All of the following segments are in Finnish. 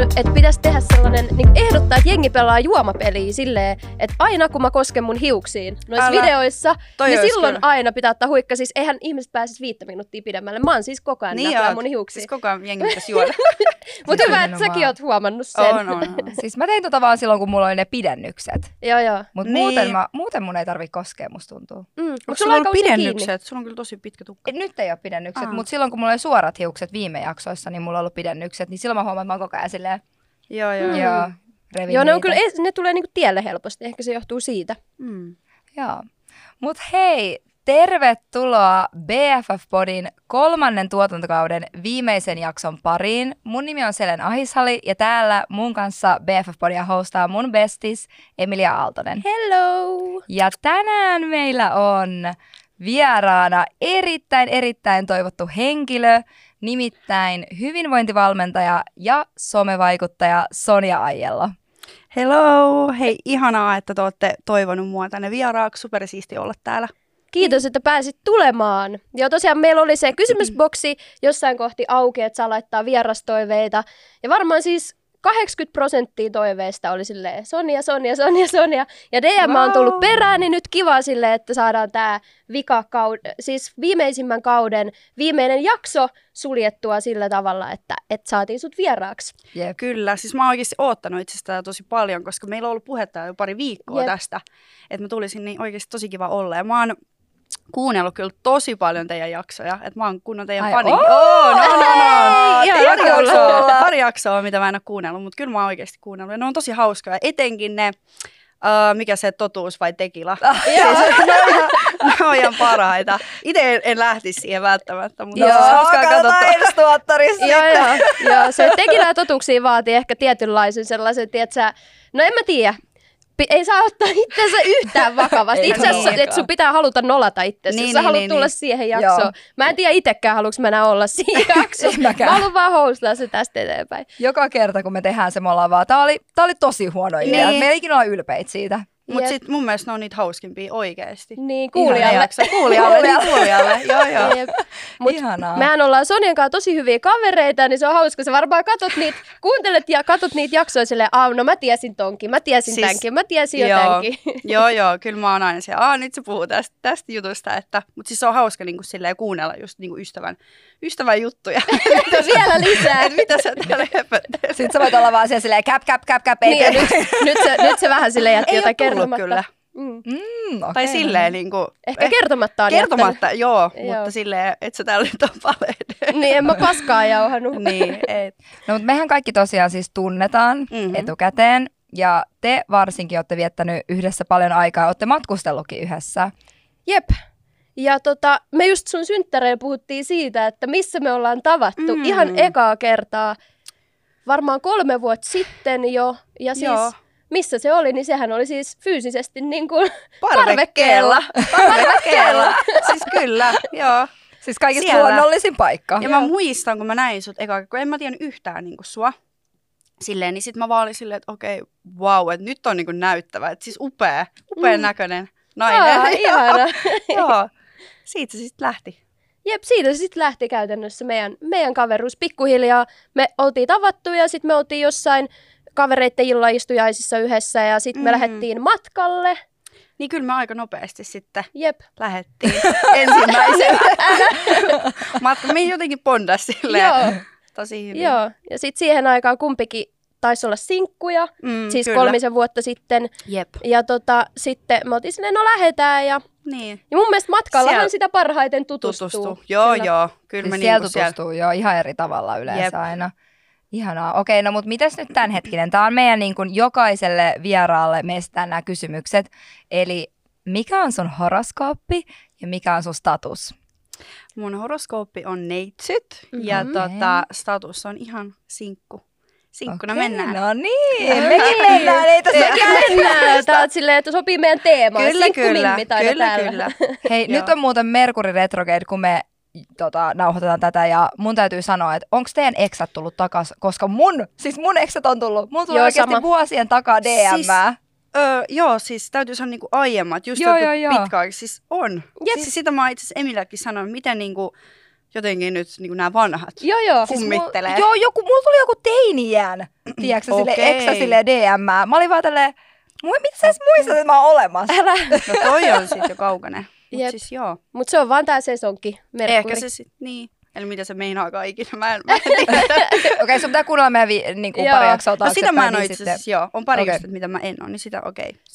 miettinyt, että pitäisi tehdä sellainen, niin ehdottaa, että jengi pelaa juomapeliä silleen, että aina kun mä kosken mun hiuksiin noissa videoissa, niin silloin kyllä aina pitää ottaa huikka. Siis eihän ihmiset pääsisi 5 minuuttia pidemmälle. Mä oon siis koko ajan niin näpää mun hiuksiin. Siis koko ajan jengi pitäisi juoda. Mutta hyvä, että säkin oot huomannut sen. On. Siis mä tein tota vaan silloin, kun mulla oli ne pidennykset. Joo. Mutta niin muuten mun ei tarvitse koskea, musta tuntuu. Onko sulla on pidennykset? Sulla on kyllä tosi pitkä tukka. Nyt ei ole pidennykset, mutta silloin kun mulla oli suorat hiukset viime jaksoissa, niin mulla on ollut pidennykset, niin silloin mä huomaan, että mä oon koko ajan silleen. Joo. Joo, ne on kyllä, ne tulee niinku tielle helposti. Ehkä se johtuu siitä. Joo. Mut hei, tervetuloa BFF-podin 3. tuotantokauden viimeisen jakson pariin. Mun nimi on Selena Ahisali ja täällä mun kanssa BFF-podia hostaa mun bestis Emilia Altonen. Hello! Ja tänään meillä on vieraana erittäin toivottu henkilö, nimittäin hyvinvointivalmentaja ja somevaikuttaja Sonja Aiello. Hello! Hei, ihanaa, että te olette toivonut mua tänne vieraaksi. Supersiisti olla täällä. Kiitos, että pääsit tulemaan. Ja tosiaan meillä oli se kysymysboksi jossain kohti auki, että saa laittaa vierastoiveita. Ja varmaan siis 80% toiveista oli silleen Sonja. Ja DM on tullut perään, niin nyt kiva silleen, että saadaan tämä siis viimeisimmän kauden viimeinen jakso suljettua sillä tavalla, että saatiin sut vieraaksi. Jep. Kyllä, siis mä oon oikeasti oottanut itsestä tosi paljon, koska meillä on ollut puhetta jo pari viikkoa tästä. Että mä tulisin, niin oikeasti tosi kiva olla. Ja mä oon kuunnellut kyllä tosi paljon teidän jaksoja, että mä oon kunnon teidän fani. Pari jaksoa, mitä mä en ole kuunnellut, mutta kyllä mä oon oikeasti kuunnellut. Ja ne on tosi hauskoja, etenkin ne, mikä se totuus vai tekila. Ne on ihan parhaita. Itse en lähtisi siihen välttämättä, mutta on siis hauskaa katsottua. Joo, ensi tuottarissa sitten. Joo, se tekila ja totuuksia vaatii ehkä tietynlaisen sellaisen, tietsä, no en mä tiedä. Ei saa ottaa itsensä yhtään vakavasti. Itse asiassa, että sun pitää haluta nolata itsensä, niin, jos sä haluat tulla siihen jaksoon. Joo. Mä en tiedä itsekään, haluanko mä enää olla siinä jaksossa. Mä haluan vaan houstaa se tästä eteenpäin. Joka kerta, kun me tehdään se, me ollaan vaan, tää oli tosi huono idea. Niin. Me ei ikinä ole ylpeitä siitä. Mutta sitten mun mielestä ne on niitä hauskimpia oikeasti. Niin, kuulijalle. Joo. Mut ihanaa. Mehän ollaan Sonjan kanssa tosi hyviä kavereita, niin se on hauska. Sä varmaan kuuntelet ja katot niitä jaksoja silleen, no mä tiesin tonkin, mä tiesin siis, tämänkin, mä tiesin jotenkin. Joo, kyllä mä oon aina siellä, nyt se puhuu tästä jutusta. Mutta siis se on hauska niinku silleen kuunnella just niinku ystävän juttuja. Vielä lisää. Mitä sä täällä höpöttelet? Sitten sä voit olla vaan siellä silleen cap, ei niin, nyt se vähän silleen jätti jotain kertaa. Kyllä. Okay. Tai silleen niin kuin, ehkä kertomatta, joo, mutta silleen, et sä täällä nyt on paleiden. Niin, en mä paskaa jauhannut. Niin, et. No, mutta mehän kaikki tosiaan siis tunnetaan etukäteen, ja te varsinkin olette viettänyt yhdessä paljon aikaa, olette matkustellutkin yhdessä. Jep. Ja me just sun synttäreillä puhuttiin siitä, että missä me ollaan tavattu ihan ekaa kertaa, varmaan 3 vuotta sitten jo, ja siis... Joo. Missä se oli, niin sehän oli siis fyysisesti niin kuin parvekkeella. Siis kyllä, joo. Siis kaikista luonnollisin paikka. Ja mä muistan, kun mä näin sut eka, kun en mä tiedä yhtään niin kuin sua. Silleen, niin sit mä vaan olin silleen, että okei, vau, että nyt on niin kuin näyttävä. Että siis upea näköinen nainen. Ihana. Joo, siitä se sitten lähti. Jep, siitä se sitten lähti käytännössä meidän kaveruus pikkuhiljaa. Me oltiin tavattu ja sitten me oltiin jossain... kavereitten illaistujaisissa yhdessä ja sitten me lähdettiin matkalle. Niin kyllä me aika nopeasti sitten lähdettiin ensimmäiselle. Matka, me jotenkin bondas silleen. Joo. Tosi hyvin. Joo. Ja sitten siihen aikaan kumpikin taisi olla sinkkuja, siis kyllä. 3 vuotta sitten. Jep. Ja sitten me oltiin silleen, no lähdetään ja... Niin. Ja mun mielestä matkallahan sitä parhaiten tutustuu. Joo. Kyllä siis me siellä tutustuu jo ihan eri tavalla yleensä aina. Ihanaa. Okei, no mutta mitäs nyt tämänhetkinen? Tämä on meidän niin kuin jokaiselle vieraalle meistä nämä kysymykset. Eli mikä on sun horoskooppi ja mikä on sun status? Mun horoskooppi on neitsyt ja status on ihan sinkku. Sinkkuna mennään. No niin, mekin mennään. Mekin mennään. Tää on silleen, että sopii meidän teemaan. Kyllä. Hei, nyt on muuten Merkuri retrograde, kun me... nauhoitetaan tätä ja mun täytyy sanoa, että onko teidän eksät tullut takaisin, koska mun eksät on tullut. Mun tuli oikeasti vuosien takaa DM:ää. Siis täytyy sanoa niinku aiemmat, just joku pitkäaikaisesti siis on. Siis sitä mä itse asiassa Emiliakin sanoin, miten niinku jotenkin nyt niin nämä vanhat kummittelee. Siis mulla tuli joku teiniään, tiedätkö sille eksä sille DM-ää. Mä olin vaan tälleen, mitä sä edes muistat, että mä oon olemassa? Älä. No toi on sit jo kaukainen. Mutta siis joo. Mut se on vaan tää sesonki. Merkuri. Ehkä se sit niin. Eli mitä se meinaakaan ikinä, mä en tiedä. Okei, sun pitää kuunnella meidän pari jaksoa taaksepäin. No sitä mä en ole itse asiassa, joo. On pari jaksoa, mitä mä en ole, niin sitä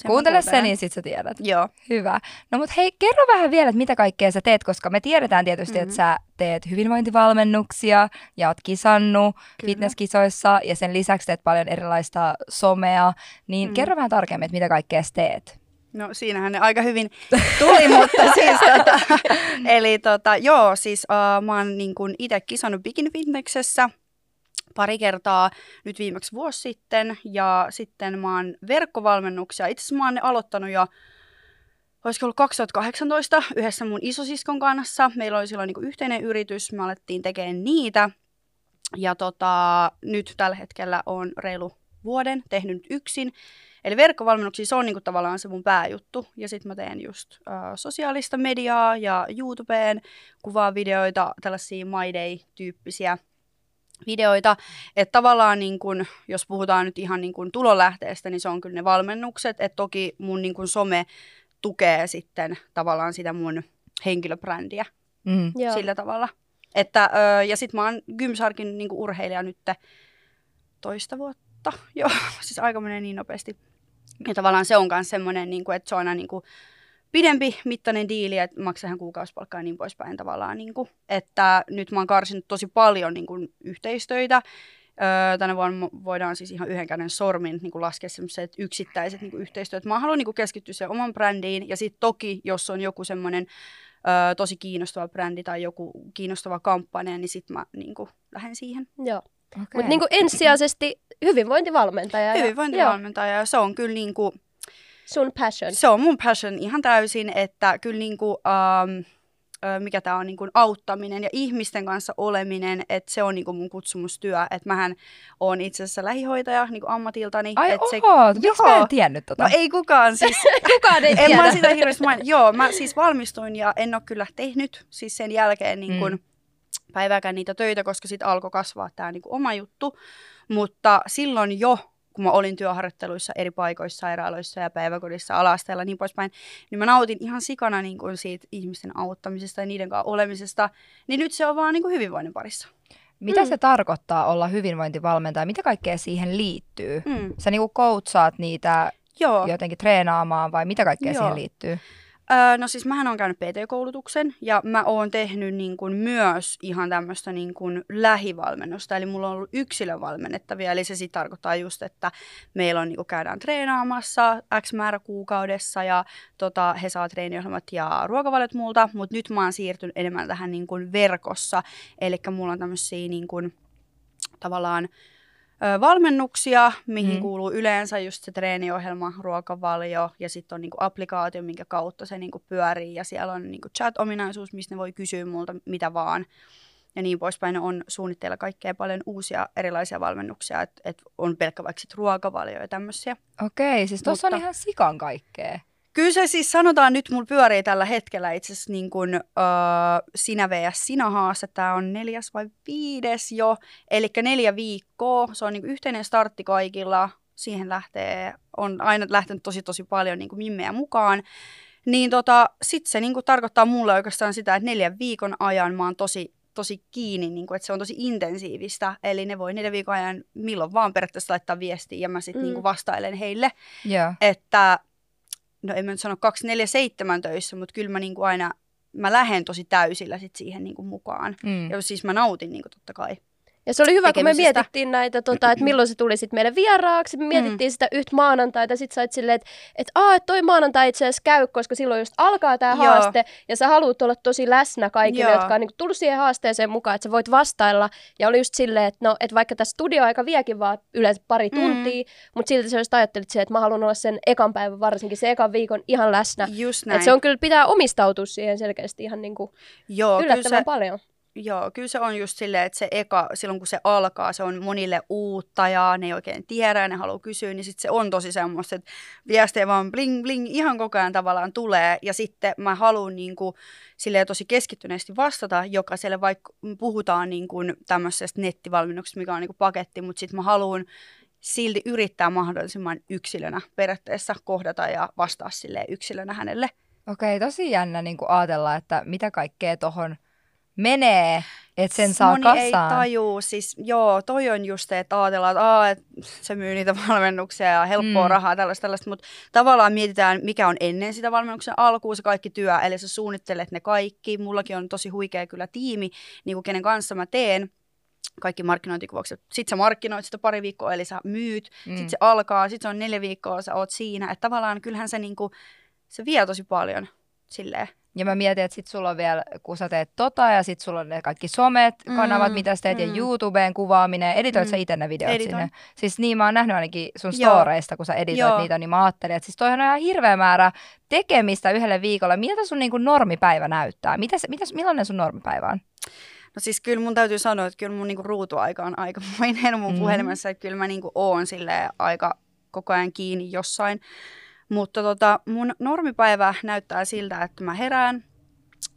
kuuntele se, niin sit sä tiedät. Joo. Hyvä. No mut hei, kerro vähän vielä, että mitä kaikkea sä teet, koska me tiedetään tietysti, että sä teet hyvinvointivalmennuksia ja oot kisannut fitnesskisoissa ja sen lisäksi teet paljon erilaista somea. Niin kerro vähän tarkemmin, että mitä kaikkea sä teet. No siinähän ne aika hyvin tuli, mutta siis mä oon niin kun itse kisannut Begin Fintexissä pari kertaa, nyt viimeksi vuosi sitten, ja sitten mä oon verkkovalmennuksia, itse asiassa mä oon ne aloittanut jo, olisiko ollut 2018 yhdessä mun isosiskon kanssa, meillä oli silloin niin kun yhteinen yritys, me alettiin tekemään niitä, ja nyt tällä hetkellä on reilu vuoden tehnyt yksin. Eli verkkovalmennuksia, se on niinku tavallaan se mun pääjuttu. Ja sitten mä teen just sosiaalista mediaa ja YouTubeen kuvaa videoita, tällaisia My Day-tyyppisiä videoita. Että tavallaan, niinku, jos puhutaan nyt ihan niinku tulonlähteestä, niin se on kyllä ne valmennukset. Että toki mun niinku some tukee sitten tavallaan sitä mun henkilöbrändiä sillä tavalla. Että, ja sitten mä oon Gymsharkin niinku urheilija nyt toista vuotta. Joo, siis aika menee niin nopeasti. Ja tavallaan se on myös semmoinen, että se on aina pidempi mittainen diili, että maksaa ihan kuukausipalkkaa ja niin poispäin tavallaan. Että nyt mä oon karsinut tosi paljon yhteistöitä. Tänä vuonna voidaan siis ihan yhden käden sormin laskea sellaiset yksittäiset yhteistyöt. Mä haluan keskittyä sen oman brändiin ja sitten toki, jos on joku semmoinen tosi kiinnostava brändi tai joku kiinnostava kampanja, niin sitten mä lähden siihen. Joo. Okay. Mutta ensisijaisesti hyvinvointivalmentaja. Hyvinvointivalmentaja, se on kyllä sun passion. Se on mun passion ihan täysin, että kyllä mikä tää on auttaminen ja ihmisten kanssa oleminen, että se on mun kutsumustyö. Että mähän oon itse asiassa lähihoitaja ammatiltani. Ai et miksi mä en tiennyt tota? No ei kukaan siis. Kukaan ei tiedä. En mä sitä hirveästi Joo, mä siis valmistuin ja en oo kyllä tehnyt siis sen jälkeen päivääkään niitä töitä, koska sitten alkoi kasvaa tämä oma juttu. Mutta silloin jo, kun mä olin työharjoitteluissa eri paikoissa, sairaaloissa ja päiväkodissa, ala-asteella ja niin poispäin, niin mä nautin ihan sikana siitä ihmisten auttamisesta ja niiden kanssa olemisesta. Niin nyt se on vaan hyvinvoinnin parissa. Mitä se tarkoittaa olla hyvinvointivalmentaja? Mitä kaikkea siihen liittyy? Sä koutsaat niitä jotenkin treenaamaan vai mitä kaikkea siihen liittyy? No siis mähän oon käynyt PT-koulutuksen ja mä oon tehnyt myös ihan tämmöistä lähivalmennusta, eli mulla on ollut yksilövalmennettavia, eli se sit tarkoittaa just, että meillä on käydään treenaamassa X määrä kuukaudessa ja he saa treeniohjelmat ja ruokavaliot multa, mutta nyt mä oon siirtynyt enemmän tähän verkossa, eli mulla on tämmöisiä tavallaan valmennuksia, mihin kuuluu yleensä just se treeniohjelma, ruokavalio ja sitten on applikaatio, minkä kautta se pyörii ja siellä on chat-ominaisuus, mistä ne voi kysyä multa mitä vaan ja niin poispäin. On suunnitteilla kaikkea paljon uusia erilaisia valmennuksia, että on pelkkä vaikka sit ruokavalio ja tämmöisiä. Okei, siis tuossa on ihan sikan kaikkea. Kyllä se siis sanotaan, nyt mulla pyörii tällä hetkellä itse asiassa Sinä vs. Sinä -haaste. Tämä on 4. vai 5. jo, eli 4 viikkoa. Se on yhteinen startti kaikilla. Siihen on aina lähtenyt tosi paljon mimmejä mukaan. Niin sit se tarkoittaa mulle oikeastaan sitä, että 4 viikon ajan mä oon tosi kiinni, että se on tosi intensiivistä. Eli ne voi 4 viikon ajan milloin vaan periaatteessa laittaa viestiä ja mä sit vastailen heille. Yeah. Että no en mä nyt sano 24/7 töissä, mutta kyllä mä aina, mä lähden tosi täysillä sit siihen mukaan. Ja siis mä nautin totta kai. Ja se oli hyvä, kun me mietittiin näitä, että milloin se tuli sitten meille vieraaksi. Me mietittiin sitä yhtä maanantaita, sitten sait silleen, että toi maanantai itse asiassa käy, koska silloin just alkaa tämä haaste. Ja sä haluat olla tosi läsnä kaikille, jotka on tullut siihen haasteeseen mukaan, että sä voit vastailla. Ja oli just silleen, että vaikka tässä studioaika viekin vaan yleensä pari tuntia, mutta silti sä just ajattelit se, että mä haluan olla sen ekan päivän, varsinkin sen ekan viikon ihan läsnä. Just näin. Että se on kyllä, pitää omistautua siihen selkeästi ihan yllättävän paljon. Joo, kyllä se on just silleen, että se eka, silloin kun se alkaa, se on monille uutta ja ne ei oikein tiedä ja ne haluaa kysyä, niin sitten se on tosi semmoista, että viestejä vaan bling bling ihan koko ajan tavallaan tulee ja sitten mä haluan niin kuin silleen tosi keskittyneesti vastata jokaiselle, vaikka puhutaan niin kuin tämmöisestä nettivalmennuksesta, mikä on niin kuin paketti, mutta sitten mä haluan silti yrittää mahdollisimman yksilönä periaatteessa kohdata ja vastaa silleen yksilönä hänelle. Okei, tosi jännä niin kuin ajatella, että mitä kaikkea tohon menee, että sen saa kassaan. Moni ei tajuu, siis joo, toi on just se, että ajatellaan, että et se myy niitä valmennuksia ja helppoa rahaa, tällaista, mutta tavallaan mietitään, mikä on ennen sitä valmennuksen alkuun se kaikki työ, eli sä suunnittelet ne kaikki, mullakin on tosi huikea kyllä tiimi, niin kuin kenen kanssa mä teen kaikki markkinointikuvaukset. Sitten sä markkinoit sitä pari viikkoa, eli sä myyt, sitten se alkaa, sitten se on 4 viikkoa, sä oot siinä, että tavallaan kyllähän se, niin kuin, se vie tosi paljon silleen. Ja mä mietin, että sit sulla on vielä, kun sä teet tota, ja sit sulla on ne kaikki somet, kanavat, mitä sä teet, ja YouTubeen kuvaaminen. Editoit sä itse ne videot sinne? Siis niin, mä oon nähnyt ainakin sun storeista, kun sä editoit niitä, niin mä ajattelin, että siis toihan on ihan hirveä määrä tekemistä yhdelle viikolle. Miltä sun niin kuin normipäivä näyttää? Millainen sun normipäivä on? No siis kyllä mun täytyy sanoa, että kyllä mun niin kuin ruutuaika on aikamoinen mun puhelimessa, että kyllä mä niin kuin oon silleen aika koko ajan kiinni jossain. Mutta mun normipäivä näyttää siltä, että mä herään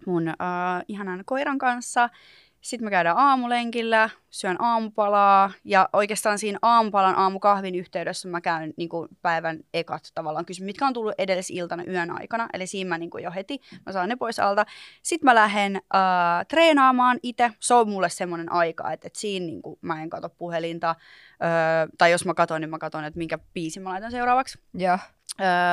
mun ihanan koiran kanssa. Sitten me käydään aamulenkillä, syön aamupalaa ja oikeastaan siinä aamupalan aamukahvin yhteydessä mä käyn niin kuin päivän ekat tavallaan kysymys, mitkä on tullut edellisiltana yön aikana. Eli siinä mä niin kuin jo heti, mä saan ne pois alta. Sitten mä lähden treenaamaan itse. Se on mulle semmoinen aika, että siinä niin kuin mä en katso puhelinta. Tai jos mä katson, niin mä katson, että minkä biisin mä laitan seuraavaksi. Joo.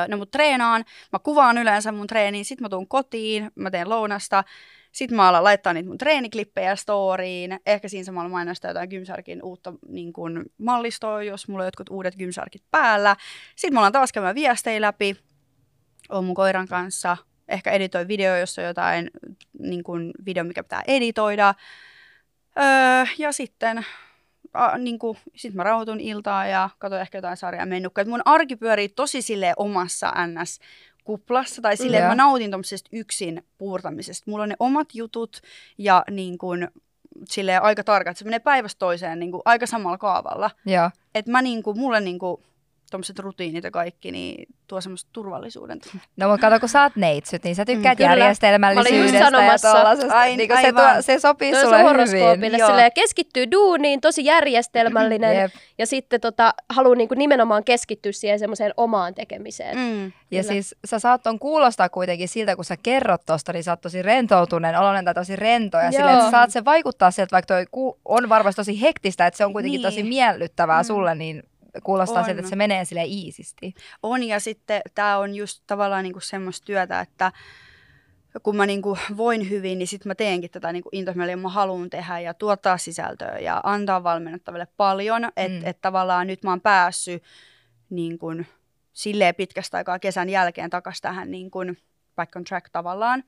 No mut treenaan, mä kuvaan yleensä mun treeniin, sit mä tuun kotiin, mä teen lounasta, sit mä alan laittaa niitä mun treeniklippejä storiin, ehkä siinä samalla mainostaa jotain Gymsharkin uutta niin kun mallistoa, jos mulla on jotkut uudet Gymsharkit päällä. Sit mä alan taas käymään viestejä läpi, oon mun koiran kanssa, ehkä editoin video, jos on jotain niin kun video, mikä pitää editoida, ja sitten... Niin sitten mä rauhoitun iltaa ja katson ehkä jotain sarjaa mennukkaa. Mun arki pyörii tosi silleen omassa NS-kuplassa. Tai silleen, että mä nautin tuollaisesta yksin puurtamisesta. Mulla on ne omat jutut ja niin kun, silleen, aika tarkat. Että se menee päivästä toiseen niin kun, aika samalla kaavalla. Että niin mulle niin kun, tuommoiset rutiinit ja kaikki, niin tuo semmoista turvallisuuden. No mutta kato, kun sä oot neitsyt, niin sä tykkäät järjestelmällisyydestä ja tuollaisesta. Niin se sopii toi sulle hyvin. Silleen, keskittyy duuniin, tosi järjestelmällinen ja sitten haluaa niinku nimenomaan keskittyä siihen semmoiseen omaan tekemiseen. Ja siis sä saat ton kuulostaa kuitenkin siltä, kun sä kerrot tosta, niin sä oot tosi rentoutuneen, oloinen tai tosi rento ja silleen, että sä saat sen vaikuttaa sieltä, vaikka toi on varmasti tosi hektistä, että se on kuitenkin tosi miellyttävää sulle, niin kuulostaa siltä, että se menee silleen iisisti. On ja sitten tämä on just tavallaan niinku semmoista työtä, että kun mä niinku voin hyvin, niin sitten mä teenkin tätä niinku intohimolla, mä haluan tehdä ja tuottaa sisältöä ja antaa valmennettaville paljon. Että et tavallaan nyt mä oon päässyt niinku, silleen pitkästä aikaa kesän jälkeen takaisin tähän niinku back on track tavallaan.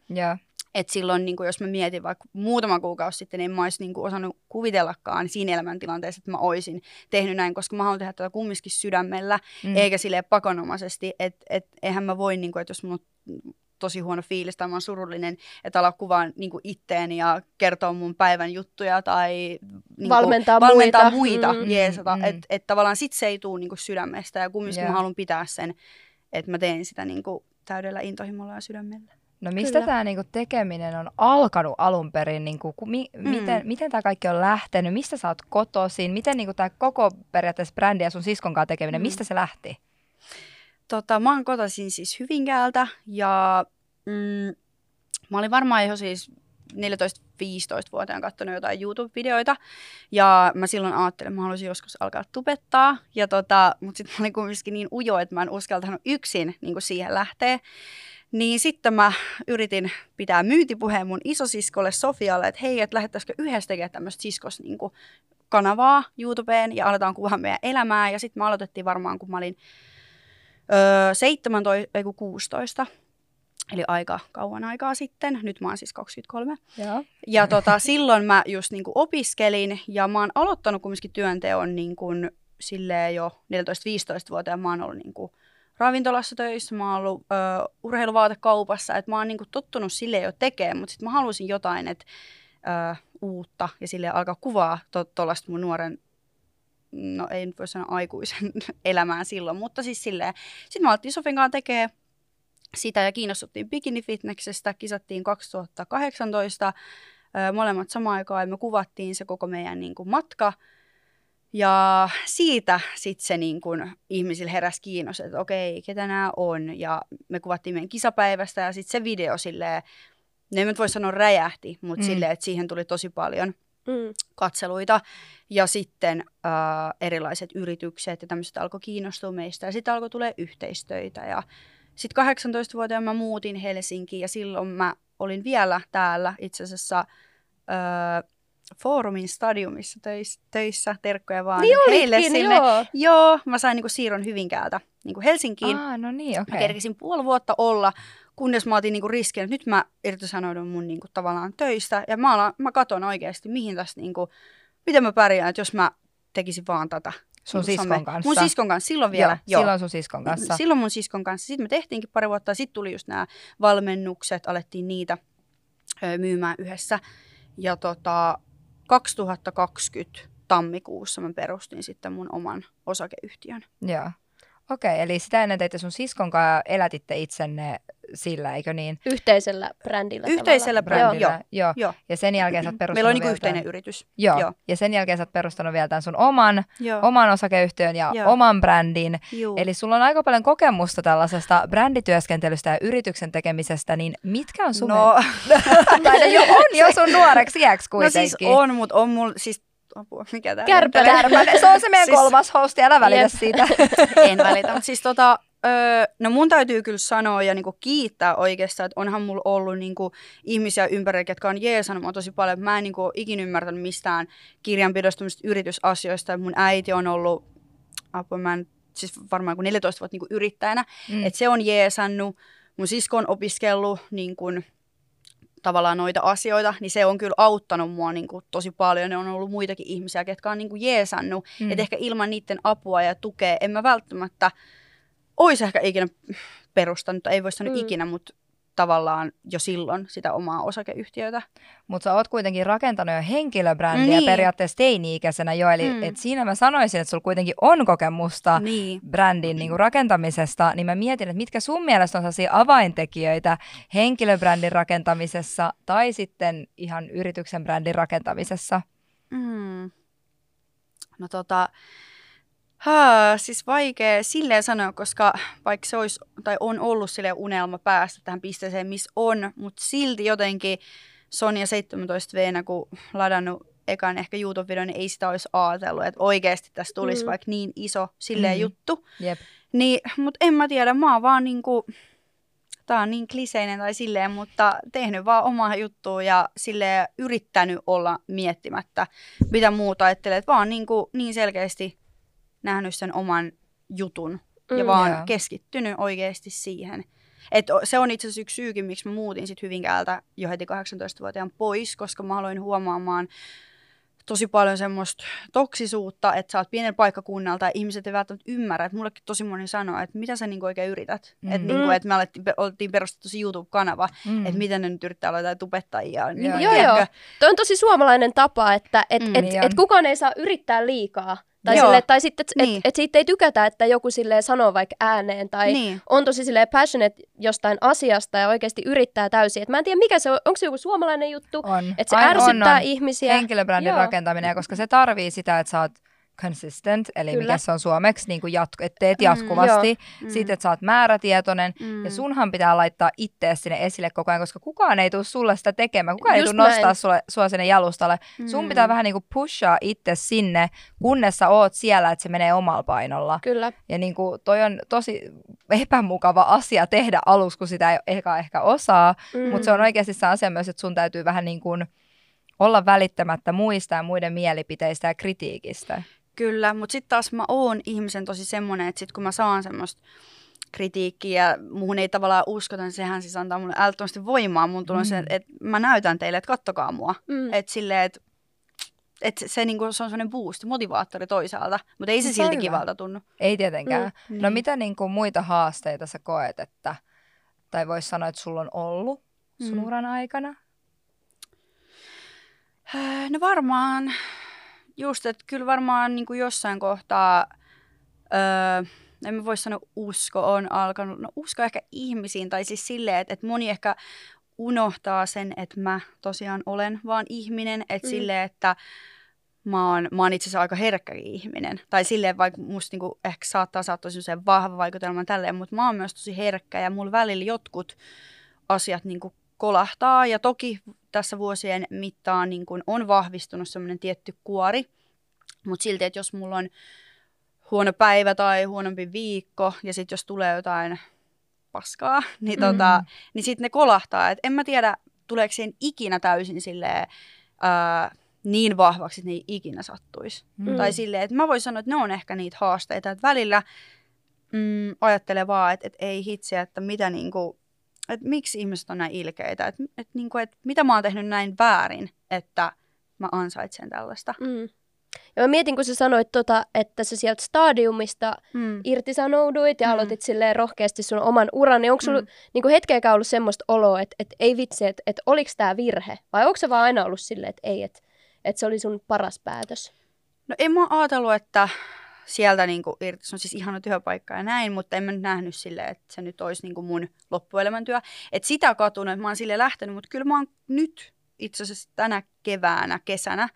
Että silloin, niin jos mä mietin vaikka muutama kuukausi sitten, niin en mä olisi niin osannut kuvitellakaan siinä elämäntilanteessa, että mä olisin tehnyt näin, koska mä haluan tehdä tätä kumminkin sydämellä, eikä silleen pakonomaisesti. Että eihän mä voi, niin kuin, että jos mulla on tosi huono fiilis tai mä oon surullinen, että ala kuvaan niin itteeni ja kertoa mun päivän juttuja tai niin valmentaa muita jeesata. Että tavallaan sit se ei tule niin sydämestä ja kumminkin mä haluan pitää sen, että mä teen sitä niin täydellä intohimolla ja sydämellä. No mistä tämä niinku tekeminen on alkanut alun perin? Niinku, miten tämä kaikki on lähtenyt? Mistä sä oot kotoisin? Miten niinku tämä koko periaatteessa brändi ja sun siskon kanssa tekeminen, mistä se lähti? Mä oon kotoisin siis Hyvinkäältä ja mä olin varmaan jo siis 14-15-vuotiaana katsonut jotain YouTube-videoita ja mä silloin ajattelin, että mä haluaisin joskus alkaa tubettaa. Mutta sitten mä olin kuitenkin niin ujo, että mä en uskaltanut yksin niin siihen lähteä. Niin sitten mä yritin pitää myyntipuheen mun isosiskolle Sofialle, että hei, että lähettäisikö yhdessä tekemään tämmöistä siskos niin kuin kanavaa YouTubeen ja aletaan kuvaa meidän elämää. Ja sitten me aloitettiin varmaan, kun mä olin 16, eli aika kauan aikaa sitten. Nyt mä oon siis 23. Ja silloin mä just niin kuin opiskelin ja mä oon aloittanut kumminkin työnteon niin kuin silleen jo 14-15-vuotiaana. Mä oon ollut niin kuin ravintolassa töissä, mä oon ollut urheiluvaatekaupassa, että mä oon niinku tottunut silleen jo tekemään, mutta sitten mä halusin jotain, että uutta ja silleen alkaa kuvaa tuollaista mun nuoren, no ei nyt voi sanoa aikuisen elämään silloin, mutta siis silleen. Sitten me alettiin Sofin kanssa tekemään sitä ja kiinnostuttiin Bikini Fitnessestä, kisattiin 2018 molemmat samaan aikaan ja me kuvattiin se koko meidän niin kuin, matka. Ja siitä sitten se niin kun, ihmisillä heräsi kiinnos, että okei, ketä nämä on. Ja me kuvattiin meidän kisapäivästä ja sitten se video silleen, ne ei nyt voi sanoa räjähti, mutta silleen, että siihen tuli tosi paljon katseluita. Ja sitten erilaiset yritykset ja tämmöiset alkoi kiinnostua meistä ja sitten alkoi tulee yhteistöitä. Ja sitten 18-vuotiaana mä muutin Helsinkiin ja silloin mä olin vielä täällä itse asiassa... Foorumin stadiumissa töissä, terkkoja vaan niin heille olitkin, sinne. Joo, mä sain niinku siirron Hyvinkäältä niinku Helsinkiin. No niin, okei. Mä kerkisin puoli vuotta olla, kunnes mä otin niinku riskin, että nyt mä irtisanoudun mun niinku tavallaan töistä. Ja mä katon oikeasti, mihin tässä niinku, miten mä pärjään, että jos mä tekisin vaan tätä. Sun siskon kanssa. Mun siskon kanssa, silloin vielä. Joo. Silloin sun siskon kanssa. Silloin mun siskon kanssa. Sitten me tehtiinkin pari vuotta, sitten tuli just nämä valmennukset, alettiin niitä myymään yhdessä. Ja 2020 tammikuussa mä perustin sitten mun oman osakeyhtiön. Joo. Okei, eli sitä ennen teitte sun siskon kanssa elätitte itsenne sillä, eikö niin? Yhteisellä brändillä. Yhteisellä brändillä, joo. Ja sen jälkeen sä oot perustanut meillä on niinku yhteinen yritys. Joo. Ja sen jälkeen sä oot perustanut vielä tämän sun oman osakeyhtiön ja oman brändin. Joo. Eli sulla on aika paljon kokemusta tällaisesta brändityöskentelystä ja yrityksen tekemisestä, niin mitkä on sun... No... tai jo on jo sun nuoreksi iäksi kuitenkin. No siis on, mutta on mulla... Siis apua, mikä tää Kärpänen. Se on se meidän siis... kolmas hosti, älä välitä siitä. En välitä, mutta siis no mun täytyy kyllä sanoa ja niinku kiittää oikeastaan, että onhan mulla ollut niinku ihmisiä ympärillä, jotka on jeesannut mua tosi paljon. Mä en niinku ole ikinä ymmärtänyt mistään kirjanpidosta, yritysasioista. Mun äiti on ollut, apua mä en, siis varmaan 14 vuotta niinku yrittäjänä, että se on jeesannut. Mun sisko on opiskellut niinku, tavallaan noita asioita, niin se on kyllä auttanut mua niin kuin, tosi paljon. Ne on ollut muitakin ihmisiä, ketkä on niin kuin, jeesannut. Et ehkä ilman niiden apua ja tukea en mä välttämättä olisi ehkä ikinä perustanut, ei voi sanoa ikinä, mutta tavallaan jo silloin sitä omaa osakeyhtiötä. Mutta sä oot kuitenkin rakentanut jo henkilöbrändiä periaatteessa teini-ikäisenä jo, eli et siinä mä sanoisin, että sulla kuitenkin on kokemusta brändin niinku rakentamisesta, niin mä mietin, että mitkä sun mielestä on sellaisia avaintekijöitä henkilöbrändin rakentamisessa tai sitten ihan yrityksen brändin rakentamisessa? No siis vaikea silleen sanoa, koska vaikka se olisi, tai on ollut silleen unelma päästä tähän pisteeseen, missä on, mutta silti jotenkin Sonja 17-vuotiaana, kun ladannut ekan ehkä YouTube-videon, niin ei sitä olisi ajatellut, että oikeasti tässä tulisi vaikka niin iso silleen juttu. Jep. Niin, mutta en mä tiedä, mä oon vaan niinku, tää on niin kliseinen tai silleen, mutta tehnyt vaan omaa juttua ja silleen yrittänyt olla miettimättä, mitä muuta ajattelee, että vaan niinku, niin selkeästi nähnyt sen oman jutun ja vaan keskittynyt oikeasti siihen. Et se on itse asiassa yksi syykin, miksi mä muutin sit Hyvinkäältä jo heti 18-vuotiaan pois, koska mä aloin huomaamaan tosi paljon semmoista toksisuutta, että sä oot pienen paikkakunnalta ja ihmiset ei välttämättä ymmärrä. Et mullekin tosi moni sanoo, että mitä sä niinku oikein yrität. Et niinku, et me oltiin perustettu se YouTube-kanava, että miten ne nyt yrittää olla jotain tubettajia. Joo. Toi on tosi suomalainen tapa, että et kukaan ei saa yrittää liikaa. Tai sitten, että siitä ei tykätä, että joku sanoo vaikka ääneen tai on tosi passionate jostain asiasta ja oikeasti yrittää täysin. Et mä en tiedä, mikä se on, onko se joku suomalainen juttu, että se ärsyttää ihmisiä. Henkilöbrändin rakentaminen, koska se tarvii sitä, että sä oot consistent, eli mikä se on suomeksi, niin että teet jatkuvasti, sitten että sä oot määrätietoinen, ja sunhan pitää laittaa itseäsi sinne esille koko ajan, koska kukaan ei tule sulle sitä tekemään, kukaan ei tule nostaa sua sinne jalustalle. Sun pitää vähän niin kuin pushaa itse sinne, kunnes sä oot siellä, että se menee omalla painolla. Kyllä. Ja niin kuin toi on tosi epämukava asia tehdä aluksi, kun sitä ei ehkä osaa, mutta se on oikeasti se asia myös, että sun täytyy vähän niin kuin olla välittämättä muista ja muiden mielipiteistä ja kritiikistä. Kyllä, mutta sitten taas mä oon ihmisen tosi semmoinen, että sit kun mä saan semmoista kritiikkiä ja muuhun ei tavallaan uskota, niin sehän siis antaa mulle älyttömästi voimaa. Mun tulee se, että mä näytän teille, että kattokaa mua. Että silleen, että se, niinku, se on semmoinen boost, motivaattori toisaalta, mutta ei se silti kivalta tunnu. Ei tietenkään. No mitä niinku muita haasteita sä koet, että, tai vois sanoa, että sulla on ollut sun uran aikana? No varmaan just, että kyllä varmaan niin kuin jossain kohtaa, en mä voi sanoa usko on alkanut, no usko ehkä ihmisiin tai siis silleen, että moni ehkä unohtaa sen, että mä tosiaan olen vaan ihminen, että silleen, että mä oon itse asiassa aika herkkäkin ihminen. Tai silleen, vaikka musta niinku ehkä saattaa semmoisen vahva vaikutelman tälleen, mutta mä oon myös tosi herkkä ja mulla välillä jotkut asiat niinku kolahtaa. Ja toki tässä vuosien mittaan niinku on vahvistunut semmoinen tietty kuori, mutta silti, että jos mulla on huono päivä tai huonompi viikko ja sitten jos tulee jotain paskaa, niin, niin sitten ne kolahtaa. Et en mä tiedä, tuleeko siihen ikinä täysin silleen niin vahvaksi, että ne ei ikinä sattuisi. Tai silleen, että mä voin sanoa, että ne on ehkä niitä haasteita. Että välillä ajattelee vaan, että ei hitse, että mitä niinku, että miksi ihmiset on näin ilkeitä. Että niinku, että mitä mä oon tehnyt näin väärin, että mä ansaitsen tällaista. Ja mä mietin, kun sä sanoit että sä sieltä stadiumista irtisanouduit ja aloitit silleen rohkeasti sun oman uran, niin onko sulla niinku hetkeäkään ollut semmoista oloa, että ei vitsi, että oliko tää virhe? Vai onko se vaan aina ollut silleen, että ei, että se oli sun paras päätös? No en mä ajatellut, että sieltä niinku irtis on siis ihana työpaikka ja näin, mutta en mä nyt nähnyt silleen, että se nyt olisi niinku mun loppuelämäntyö. Että sitä katunut, että mä oon silleen lähtenyt, mutta kyllä mä oon nyt itse asiassa tänä keväänä, kesänä,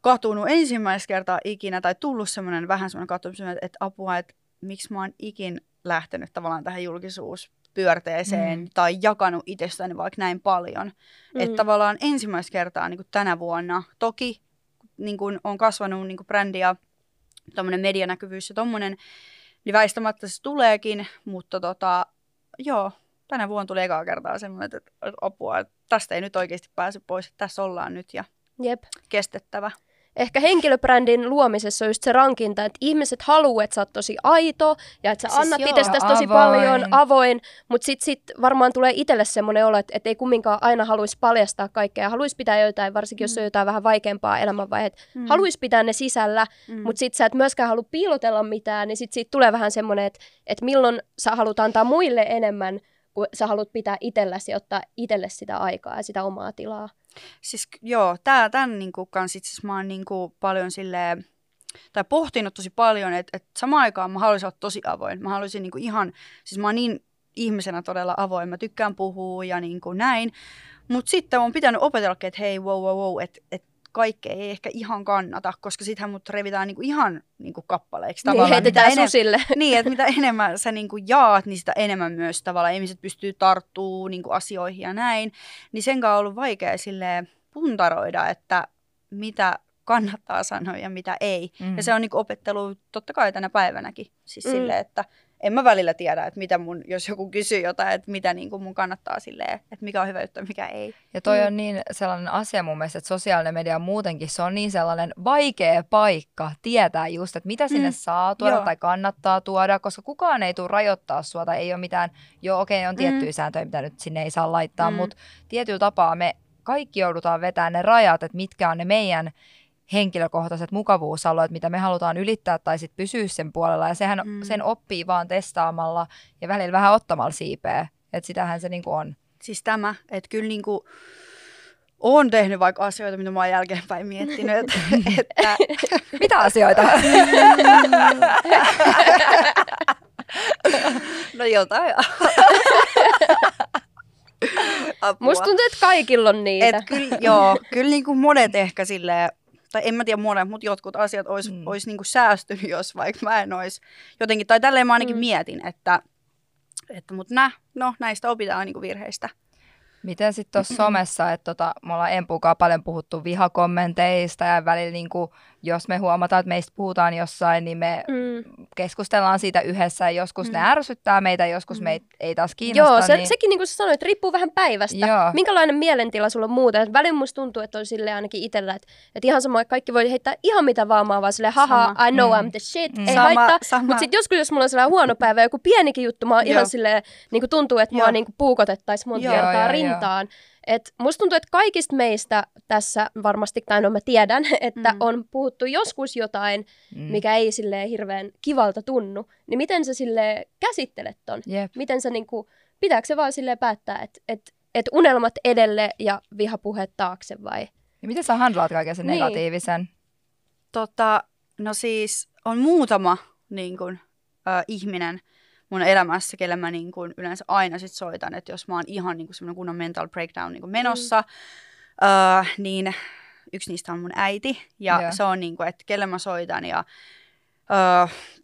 katunut ensimmäistä kertaa ikinä tai tullut semmoinen vähän semmoinen katuminen, että apua, että miksi mä oon ikin lähtenyt tavallaan tähän julkisuuspyörteeseen tai jakanut itsestäni vaikka näin paljon. Että tavallaan ensimmäistä kertaa niin kuin tänä vuonna toki niin kuin on kasvanut niin kuin brändi ja tommoinen medianäkyvyys ja tommoinen, niin väistämättä se tuleekin, mutta joo, tänä vuonna tuli ekaa kertaa semmoinen, että apua, että tästä ei nyt oikeasti pääse pois, että tässä ollaan nyt ja kestettävä. Ehkä henkilöbrändin luomisessa on just se rankinta, että ihmiset haluaa, että sä oot tosi aito ja että sä siis annat itsestäsi tosi paljon, avoin, mutta sit varmaan tulee itselle semmoinen olo, että ei kumminkaan aina haluaisi paljastaa kaikkea ja haluaisi pitää jotain, varsinkin jos on jotain vähän vaikeampaa elämänvaiheet, haluaisi pitää ne sisällä, mutta sit sä et myöskään halua piilotella mitään, niin sit siitä tulee vähän semmoinen, että milloin sä haluat antaa muille enemmän, kun sä haluat pitää itselläsi ja ottaa itselle sitä aikaa ja sitä omaa tilaa. Siis joo, tämän niinku kanssa itse asiassa mä oon niinku paljon silleen, tai pohtinut tosi paljon, että samaan aikaan mä haluaisin olla tosi avoin. Mä haluaisin niinku ihan, siis mä oon niin ihmisenä todella avoin, mä tykkään puhua ja niinku näin. Mutta sitten mä oon pitänyt opetella, että hei, wow, että kaikkea ei ehkä ihan kannata, koska sittenhän mut revitään niinku ihan niinku kappaleiksi tavallaan. Niin, heitetään susille. Niin, että mitä enemmän sä niinku jaat, niin sitä enemmän myös tavallaan ihmiset pystyy tarttumaan niinku asioihin ja näin. Niin sen kanssa on ollut vaikea silleen puntaroida, että mitä kannattaa sanoa ja mitä ei. Ja se on niinku opettelu totta kai tänä päivänäkin. Siis silleen, että en mä välillä tiedä, että mitä mun, jos joku kysyy jotain, että mitä niin kuin mun kannattaa silleen, että mikä on hyvä juttu ja mikä ei. Ja toi on niin sellainen asia mun mielestä, että sosiaalinen media muutenkin, se on niin sellainen vaikea paikka tietää just, että mitä sinne saa tuoda tai kannattaa tuoda, koska kukaan ei tule rajoittaa sua tai ei ole mitään, on tiettyjä sääntöjä, mitä nyt sinne ei saa laittaa, mutta tietyllä tapaa me kaikki joudutaan vetämään ne rajat, että mitkä on ne meidän henkilökohtaiset mukavuusalueet, mitä me halutaan ylittää tai sitten pysyä sen puolella. Ja sehän sen oppii vaan testaamalla ja välillä vähän ottamalla siipeä. Että sitähän se niinku on. Siis tämä, että kyllä niinku oon tehnyt vaikka asioita, mitä mä oon jälkeenpäin miettinyt. Että mitä asioita? No jotain. Apua. Musta tuntuu, että kaikilla on niitä. Kyllä niinku monet ehkä silleen, tai en mä tiedä monet, mutta jotkut asiat olisi niinku säästynyt, jos vaikka mä en olisi jotenkin. Tai tälleen mä ainakin mietin, että mut näistä opitaan niinku virheistä. Miten sitten tuossa somessa, että me ollaan Empukaan paljon puhuttu vihakommenteista ja välillä niinku, jos me huomataan, että meistä puhutaan jossain, niin me keskustellaan siitä yhdessä ja joskus ne ärsyttää meitä, joskus meitä ei taas kiinnosta. Joo, sekin niin kuin sä sanoit, riippuu vähän päivästä. Joo. Minkälainen mielentila sulla on muuten? Välillä musta tuntuu, että on silleen ainakin itsellä, että ihan sama, että kaikki voi heittää ihan mitä vaan silleen, haha, I know I'm the shit, ei haittaa. Mutta sitten joskus, jos mulla on sellainen huono päivä, joku pienikin juttu, mä oon ihan silleen, niin kuin tuntuu, että mua niin kuin puukotettaisiin monta kertaa rintaan. Et musta tuntuu, että kaikista meistä tässä varmasti, tai no mä tiedän, että on puhuttu joskus jotain, mikä ei silleen hirveän kivalta tunnu. Niin miten sä silleen käsittelet ton? Miten sä niinku, pitääkö se vaan silleen päättää, että unelmat edelle ja vihapuhe taakse vai? Ja miten sä handlaat kaiken sen negatiivisen? No siis on muutama niin kun, ihminen mun elämässä, kelle mä niin kun, yleensä aina sit soitan, että jos mä oon ihan niin kun, semmoinen kunnon mental breakdown niin kun menossa, niin yksi niistä on mun äiti. Ja se on niin kun, että kelle mä soitan ja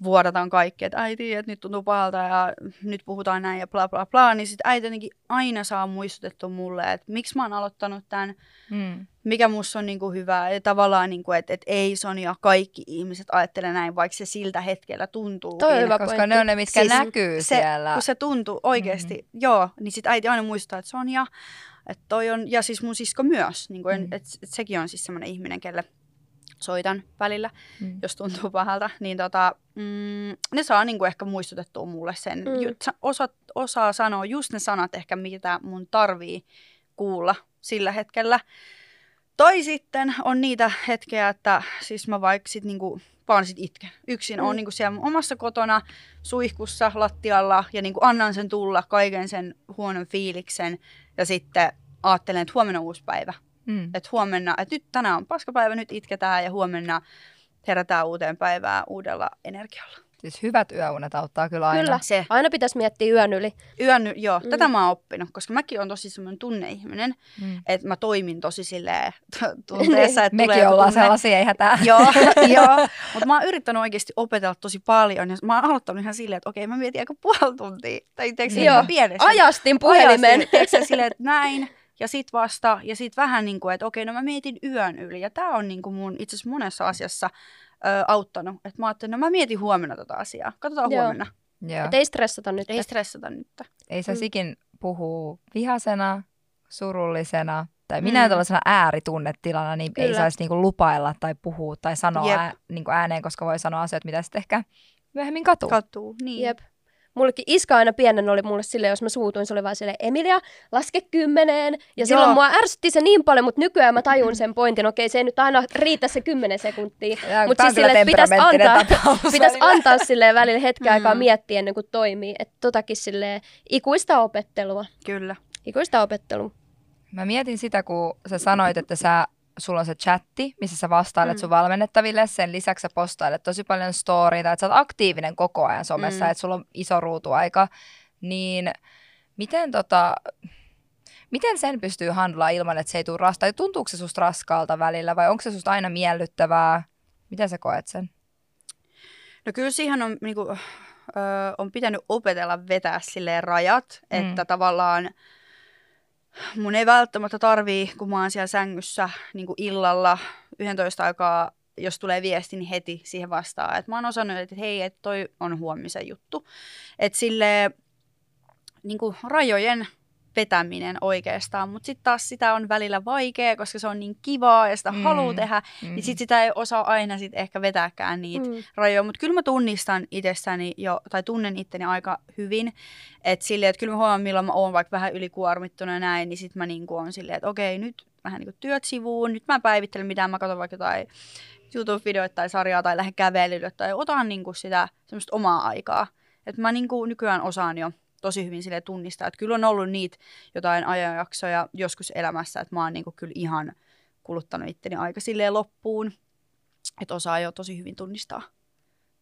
vuodatan kaikki, että äiti, että nyt tuntuu pahalta ja nyt puhutaan näin ja bla bla bla, niin sitten äiti jotenkin aina saa muistutettua mulle, että miksi mä oon aloittanut tämän, mikä musta on niinku hyvää ja tavallaan, niinku, että et ei Sonja, kaikki ihmiset ajattelee näin, vaikka se siltä hetkellä tuntuu. Toi on hyvä, koska ne on ne, mitkä siis näkyy se, siellä. Kun se tuntuu oikeasti, joo, niin sitten äiti aina muistuttaa, että Sonja, että toi on, ja siis mun sisko myös, niinku, että sekin on siis semmoinen ihminen, kelle soitan välillä, jos tuntuu pahalta, niin ne saa niinku ehkä muistutettua mulle sen. Osaa sanoa just ne sanat ehkä, mitä mun tarvii kuulla sillä hetkellä. Tai sitten on niitä hetkiä, että siis mä vaikka sit niinku, vaan sit itken. Yksin on niinku siellä omassa kotona, suihkussa, lattialla ja niinku annan sen tulla kaiken sen huonon fiiliksen ja sitten ajattelen, että huomenna on uusi päivä. Että huomenna, että nyt tänään on paskapäivä, nyt itketään ja huomenna herätään uuteen päivään uudella energialla. Siis hyvät yöunet auttaa kyllä aina. Kyllä, se. Aina pitäisi miettiä yön yli. Joo, tätä mä oon oppinut, koska mäkin on tosi semmoinen tunneihminen, että mä toimin tosi silleen tunteessa, että mekin ollaan sellaisia, ei hätää. Joo, mutta mä oon yrittänyt oikeasti opetella tosi paljon ja mä oon aloittanut ihan silleen, että okei, mä mietin aika puoli tuntia. Tai teekö silleen pienessä? Ajastin puhelimen. Teekö silleen, että näin. Ja sit vasta, ja sit vähän niin kuin, että okei, no mä mietin yön yli. Ja tää on niin kuin mun itse asiassa monessa asiassa auttanut. Että mä ajattelin, no mä mietin huomenna tota asiaa. Katsotaan huomenna. Että ei stressata nyt. Ei saisi ikin puhua vihasena, surullisena tai minä tuollaisena ääritunnetilana, niin kyllä. Ei saisi niin kuin lupailla tai puhua tai sanoa niin kuin ääneen, koska voi sanoa asioita, mitä sitten ehkä myöhemmin katuu. Niin. Jep. Mullekin iska aina pienen oli mulle silleen, jos mä suutuin, se oli vaan silleen, Emilia, laske 10. Ja silloin mua ärsytti se niin paljon, mutta nykyään mä tajun sen pointin. Okei, se ei nyt aina riitä se 10 sekuntia. Mutta siis silleen, pitäisi antaa silleen välillä hetken aikaa miettiä ennen kuin toimii. Että totakin silleen ikuista opettelua. Kyllä. Ikuista opettelua. Mä mietin sitä, kun sä sanoit, että sulla on se chatti, missä sä vastailet sun valmennettaville. Sen lisäksi sä postailet tosi paljon storyita, että sä oot aktiivinen koko ajan somessa, että sulla on iso ruutuaika. Niin miten sen pystyy handlaa ilman, että se ei tule rastaa? Tuntuuko se susta raskaalta välillä vai onko se susta aina miellyttävää? Miten sä koet sen? No kyllä siihen on, niin kuin, on pitänyt opetella vetää silleen rajat, että tavallaan mun ei välttämättä tarvii, kun mä oon siellä sängyssä niin kuin illalla 11 aikaa, jos tulee viesti, niin heti siihen vastaan. Et mä oon osannut, että hei, et toi on huomisen juttu. Että silleen niin kuin rajojen vetäminen oikeastaan, mutta sitten taas sitä on välillä vaikea, koska se on niin kivaa ja sitä haluaa tehdä, niin sitten sitä ei osaa aina sit ehkä vetääkään niitä rajoja. Mutta kyllä mä tunnistan itsestäni jo, tai tunnen itteni aika hyvin, että silleen, että kyllä mä huomaan, milloin mä oon vaikka vähän ylikuormittuna ja näin, niin sitten mä niinku oon silleen, että okei, nyt vähän niinku työt sivuun, nyt mä päivittelen mitään, mä katson vaikka jotain YouTube-videoita tai sarjaa tai lähden kävelylle tai otan niinku sitä semmoista omaa aikaa. Että mä niinku nykyään osaan jo tosi hyvin sille tunnistaa, että kyllä on ollut niitä jotain ajanjaksoja joskus elämässä, että mä oon niinku kyllä ihan kuluttanut itteni aika silleen loppuun, että osaa jo tosi hyvin tunnistaa,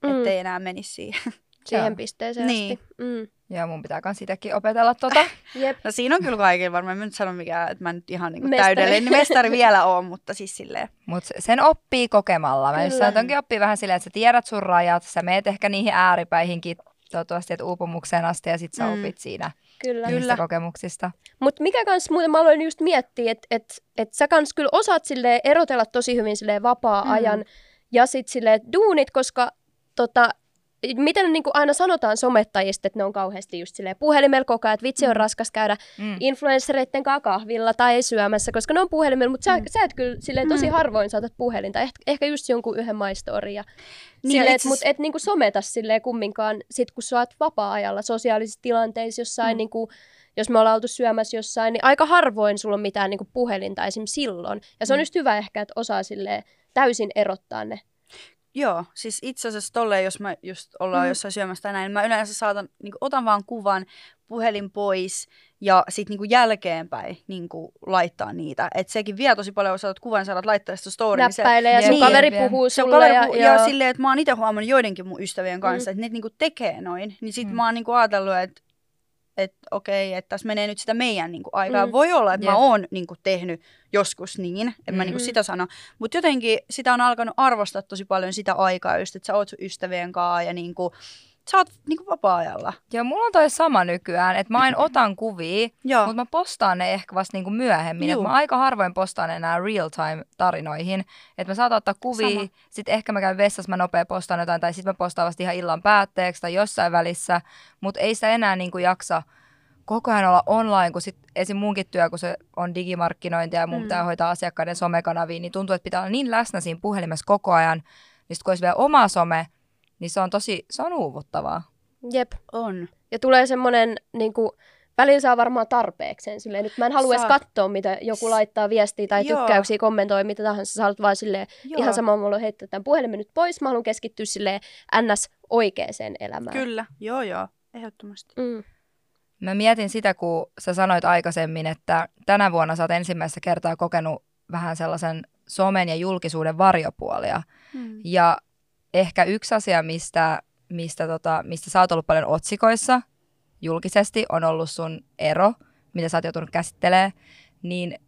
ettei enää menisi siihen pisteeseen asti. Ja mun pitää kans itsekin opetella tota. No siinä on kyllä kaiken varmaan, mä nyt sanon mikään, että mä nyt ihan niinku täydellinen mestari vielä oon, mutta siis silleen. Mut sen oppii kokemalla. Mä just sanon, että onkin oppii vähän silleen, että sä tiedät sun rajat, sä meet ehkä niihin ääripäihinkin, toivottavasti, että uupumukseen asti ja sit sä opit siinä niistä kokemuksista. Mutta mikä kans muuten, mä aloin just miettiä, että et sä kans kyllä osaat silleen erotella tosi hyvin silleen vapaa-ajan ja sit silleen duunit, koska miten niin kuin aina sanotaan somettajista, että ne on kauheasti just silleen puhelimella koko ajan, että vitsi on raskas käydä influenssereitten kanssa kahvilla tai syömässä, koska ne on puhelimella, mutta sä et kyllä silleen tosi harvoin saatat puhelinta, ehkä just jonkun yhden maistori ja niin, mutta et niinku someta silleen kumminkaan sit, kun sä oot vapaa-ajalla sosiaalisissa tilanteissa jossain, niinku, jos me ollaan oltu syömässä jossain, niin aika harvoin sulla on mitään niinku puhelinta esim. Silloin. Ja se on just hyvä ehkä, että osaa silleen täysin erottaa ne. Joo, siis itse asiassa tolleen, jos mä just ollaan jossain syömässä tänään, niin mä yleensä saatan, niin otan vaan kuvan, puhelin pois ja sitten niin jälkeenpäin niin laittaa niitä. Että sekin vie tosi paljon, jos otat kuvan, saadaan laittaa sitä storyin. Näppäilee ja sun kaveri puhuu sulle. Ja silleen, että mä oon itse huomannut joidenkin mun ystävien kanssa, että ne niin tekee noin. Niin sit mä oon niin ajatellut, että okei, että tässä menee nyt sitä meidän niin aikaa. Voi olla, että mä oon niin tehnyt joskus niin, en mä niin sitä sano. Mutta jotenkin sitä on alkanut arvostaa tosi paljon sitä aikaa just, että sä oot sun ystävien kanssa ja niin kuin, sä oot niin kuin vapaa-ajalla. Joo, mulla on toi sama nykyään, että mä aina otan kuvia, mutta mä postaan ne ehkä vasta niin kuin myöhemmin. Mä aika harvoin postaan enää real-time-tarinoihin. Että mä saatan ottaa kuvia, sitten ehkä mä käyn vessassa, mä nopea postaan jotain, tai sitten mä postaan vasta ihan illan päätteeksi tai jossain välissä. Mutta ei sitä enää niin kuin jaksa koko ajan olla online, kun sitten esim. Munkin työ, kun se on digimarkkinointia ja mun pitää hoitaa asiakkaiden somekanaviin, niin tuntuu, että pitää olla niin läsnä siinä puhelimessa koko ajan. Niin sitten kun olisi vielä oma some, niin se on tosi, se on uuvuttavaa. Jep, on. Ja tulee semmoinen, niin kuin, välillä saa varmaan tarpeekseen. Silleen, nyt mä en halua edes katsoa, mitä joku laittaa viestiä tai tykkäyksiä, kommentoi, mitä tahansa. Sä haluat vaan silleen, ihan sama, mulla on heittää tämän puhelimen nyt pois. Mä haluan keskittyä silleen ns. Oikeaan elämään. Kyllä, joo, ehdottomasti. Mä mietin sitä, kun sä sanoit aikaisemmin, että tänä vuonna sä oot ensimmäistä kertaa kokenut vähän sellaisen somen ja julkisuuden varjopuolia. Ja ehkä yksi asia, mistä sä oot ollut paljon otsikoissa julkisesti, on ollut sun ero, mitä sä oot joutunut käsittelemään. Niin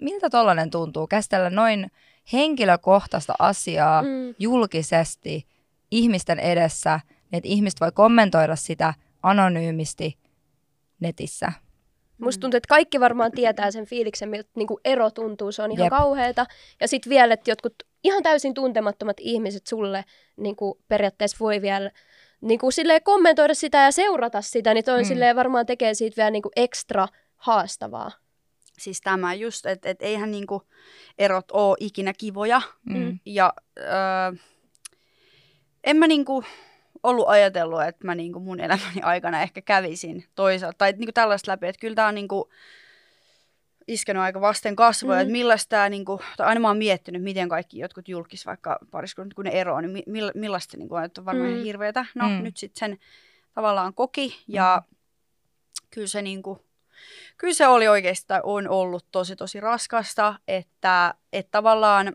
miltä tollainen tuntuu käsitellä noin henkilökohtaista asiaa julkisesti ihmisten edessä, että ihmiset voi kommentoida sitä anonyymisti netissä? Musta tuntuu, että kaikki varmaan tietää sen fiiliksen, miltä niin kuin ero tuntuu, se on ihan kauheeta. Ja sitten vielä, että jotkut ihan täysin tuntemattomat ihmiset sulle niin kuin periaatteessa voi vielä niin kuin silleen kommentoida sitä ja seurata sitä, niin toi on silleen varmaan tekee siitä vielä niin kuin ekstra haastavaa. Siis tämä just, että eihän niin kuin erot ole ikinä kivoja. Ja en mä niin kuin ollut ajatellut, että mä niin kuin mun elämäni aikana ehkä kävisin toisaalta. Tai niin kuin tällaista läpi, että kyllä tää on niin kuin iskenut aika vasten kasvoja, että millaista tämä, niin kuin, tai aina mä oon miettinyt, miten kaikki jotkut julkis, vaikka pariskunnat, kun ne eroaa, niin millaista niin kuin, että on varmaan ihan hirveätä. No nyt sitten sen tavallaan koki, ja kyllä se, niin kuin, kyllä se oli oikeastaan, on ollut tosi raskasta, että tavallaan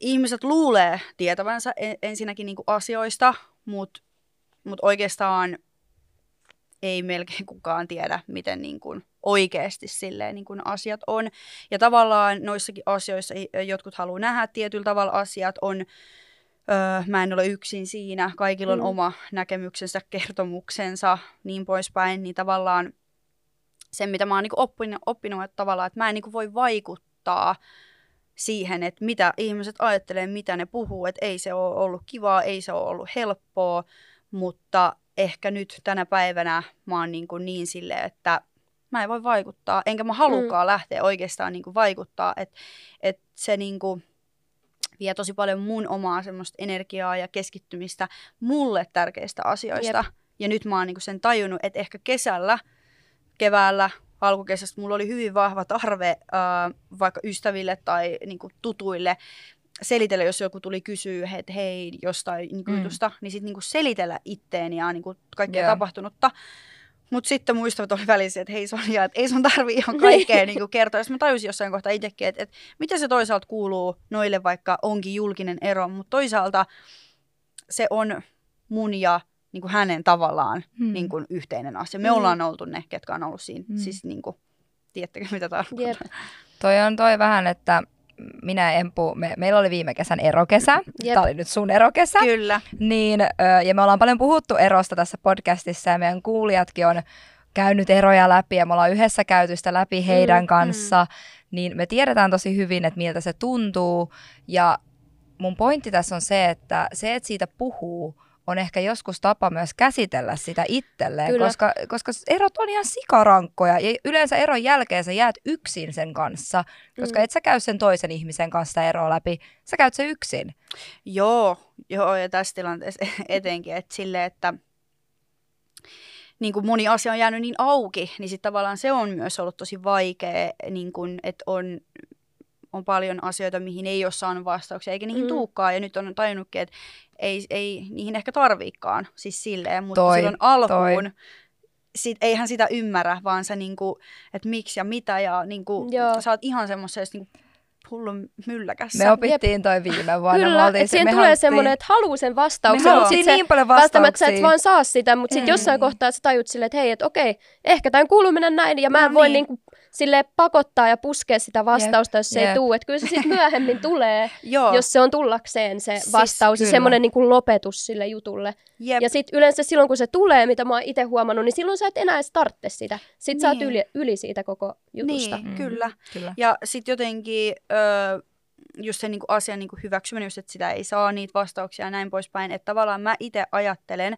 ihmiset luulee tietävänsä ensinnäkin niin kuin asioista, mutta oikeastaan ei melkein kukaan tiedä, miten niin kuin oikeasti silleen niin kuin asiat on. Ja tavallaan noissakin asioissa jotkut haluaa nähdä tietyllä tavalla asiat on, mä en ole yksin siinä, kaikilla on oma näkemyksensä, kertomuksensa, niin poispäin. Niin tavallaan se, mitä mä oon niin kuin oppinut, että tavallaan, että mä en niin kuin voi vaikuttaa siihen, että mitä ihmiset ajattelee, mitä ne puhuu, että ei se ole ollut kivaa, ei se ole ollut helppoa, mutta ehkä nyt tänä päivänä mä oon niin silleen, että mä en voi vaikuttaa, enkä mä halukaan lähteä oikeastaan niin kuin vaikuttaa, että se niin kuin vie tosi paljon mun omaa semmoista energiaa ja keskittymistä mulle tärkeistä asioista. Jep. Ja nyt mä oon niin kuin sen tajunnut, että ehkä keväällä, alkukesästä mulla oli hyvin vahva tarve vaikka ystäville tai niin kuin tutuille selitellä, jos joku tuli kysyä, että hei, jostain jutusta, niin sitten niin kuin selitellä itteeni ja niin kuin kaikkea tapahtunutta. Mutta sitten muistavat oli välissä, että hei Sonja, että ei sun tarvii ihan kaikkea niin kertoa. Jos mä tajusin jossain kohtaa itsekin, että mitä se toisaalta kuuluu noille, vaikka onkin julkinen ero. Mutta toisaalta se on mun ja niin kuin hänen tavallaan niin kuin yhteinen asia. Me ollaan oltu ne, ketkä on ollut siinä. Siis niin kuin, tiedättekö mitä tarkoittaa. Yep. Toi on toi vähän, että minä ja Empu, meillä oli viime kesän erokesä. Jep. Tämä oli nyt sun erokesä. Kyllä. Niin, ja me ollaan paljon puhuttu erosta tässä podcastissa ja meidän kuulijatkin on käynyt eroja läpi ja me ollaan yhdessä käyty sitä läpi heidän kanssa. Niin me tiedetään tosi hyvin, että miltä se tuntuu. Ja mun pointti tässä on se, että siitä puhuu, on ehkä joskus tapa myös käsitellä sitä itselleen, koska erot on ihan sikarankkoja. Ja yleensä eron jälkeen sä jäät yksin sen kanssa, koska et sä käy sen toisen ihmisen kanssa eroa läpi, sä käyt se yksin. Joo, ja tässä tilanteessa etenkin, että silleen, että niin kuin moni asia on jäänyt niin auki, niin sitten tavallaan se on myös ollut tosi vaikea, niin kuin, että on on paljon asioita, mihin ei ole saanut vastauksia, eikä niihin tulekaan. Ja nyt on tajunnutkin, että ei niihin ehkä tarviikaan, siis silleen, mutta silloin alkuun. Eihän sitä ymmärrä, vaan sä niinku, että miksi ja mitä, ja niinku, sä oot ihan semmoisessa niinku hullun mylläkässä. Me opittiin toi viime vuonna. Kyllä, että siihen tulee semmoinen, että haluu sen vastauksen, mutta sit niin paljon vastauksia. Välttämättä sä et vaan saa sitä, mutta sit jossain kohtaa sä tajut silleen, että hei, että okei, ehkä tämän kuuluu mennä näin, ja mä en voi niinku silleen pakottaa ja puskea sitä vastausta, jos se ei tule. Että kyllä se sitten myöhemmin tulee, jos se on tullakseen se vastaus, siis semmoinen niinku lopetus sille jutulle. Jep. Ja sitten yleensä silloin, kun se tulee, mitä mä oon itse huomannut, niin silloin sä et enää edes tarvitse sitä. Sitten sä oot yli siitä koko jutusta. Niin, kyllä. Ja sitten jotenkin just se niinku asian niinku hyväksyminen, just, että sitä ei saa niitä vastauksia ja näin poispäin. Että tavallaan mä itse ajattelen,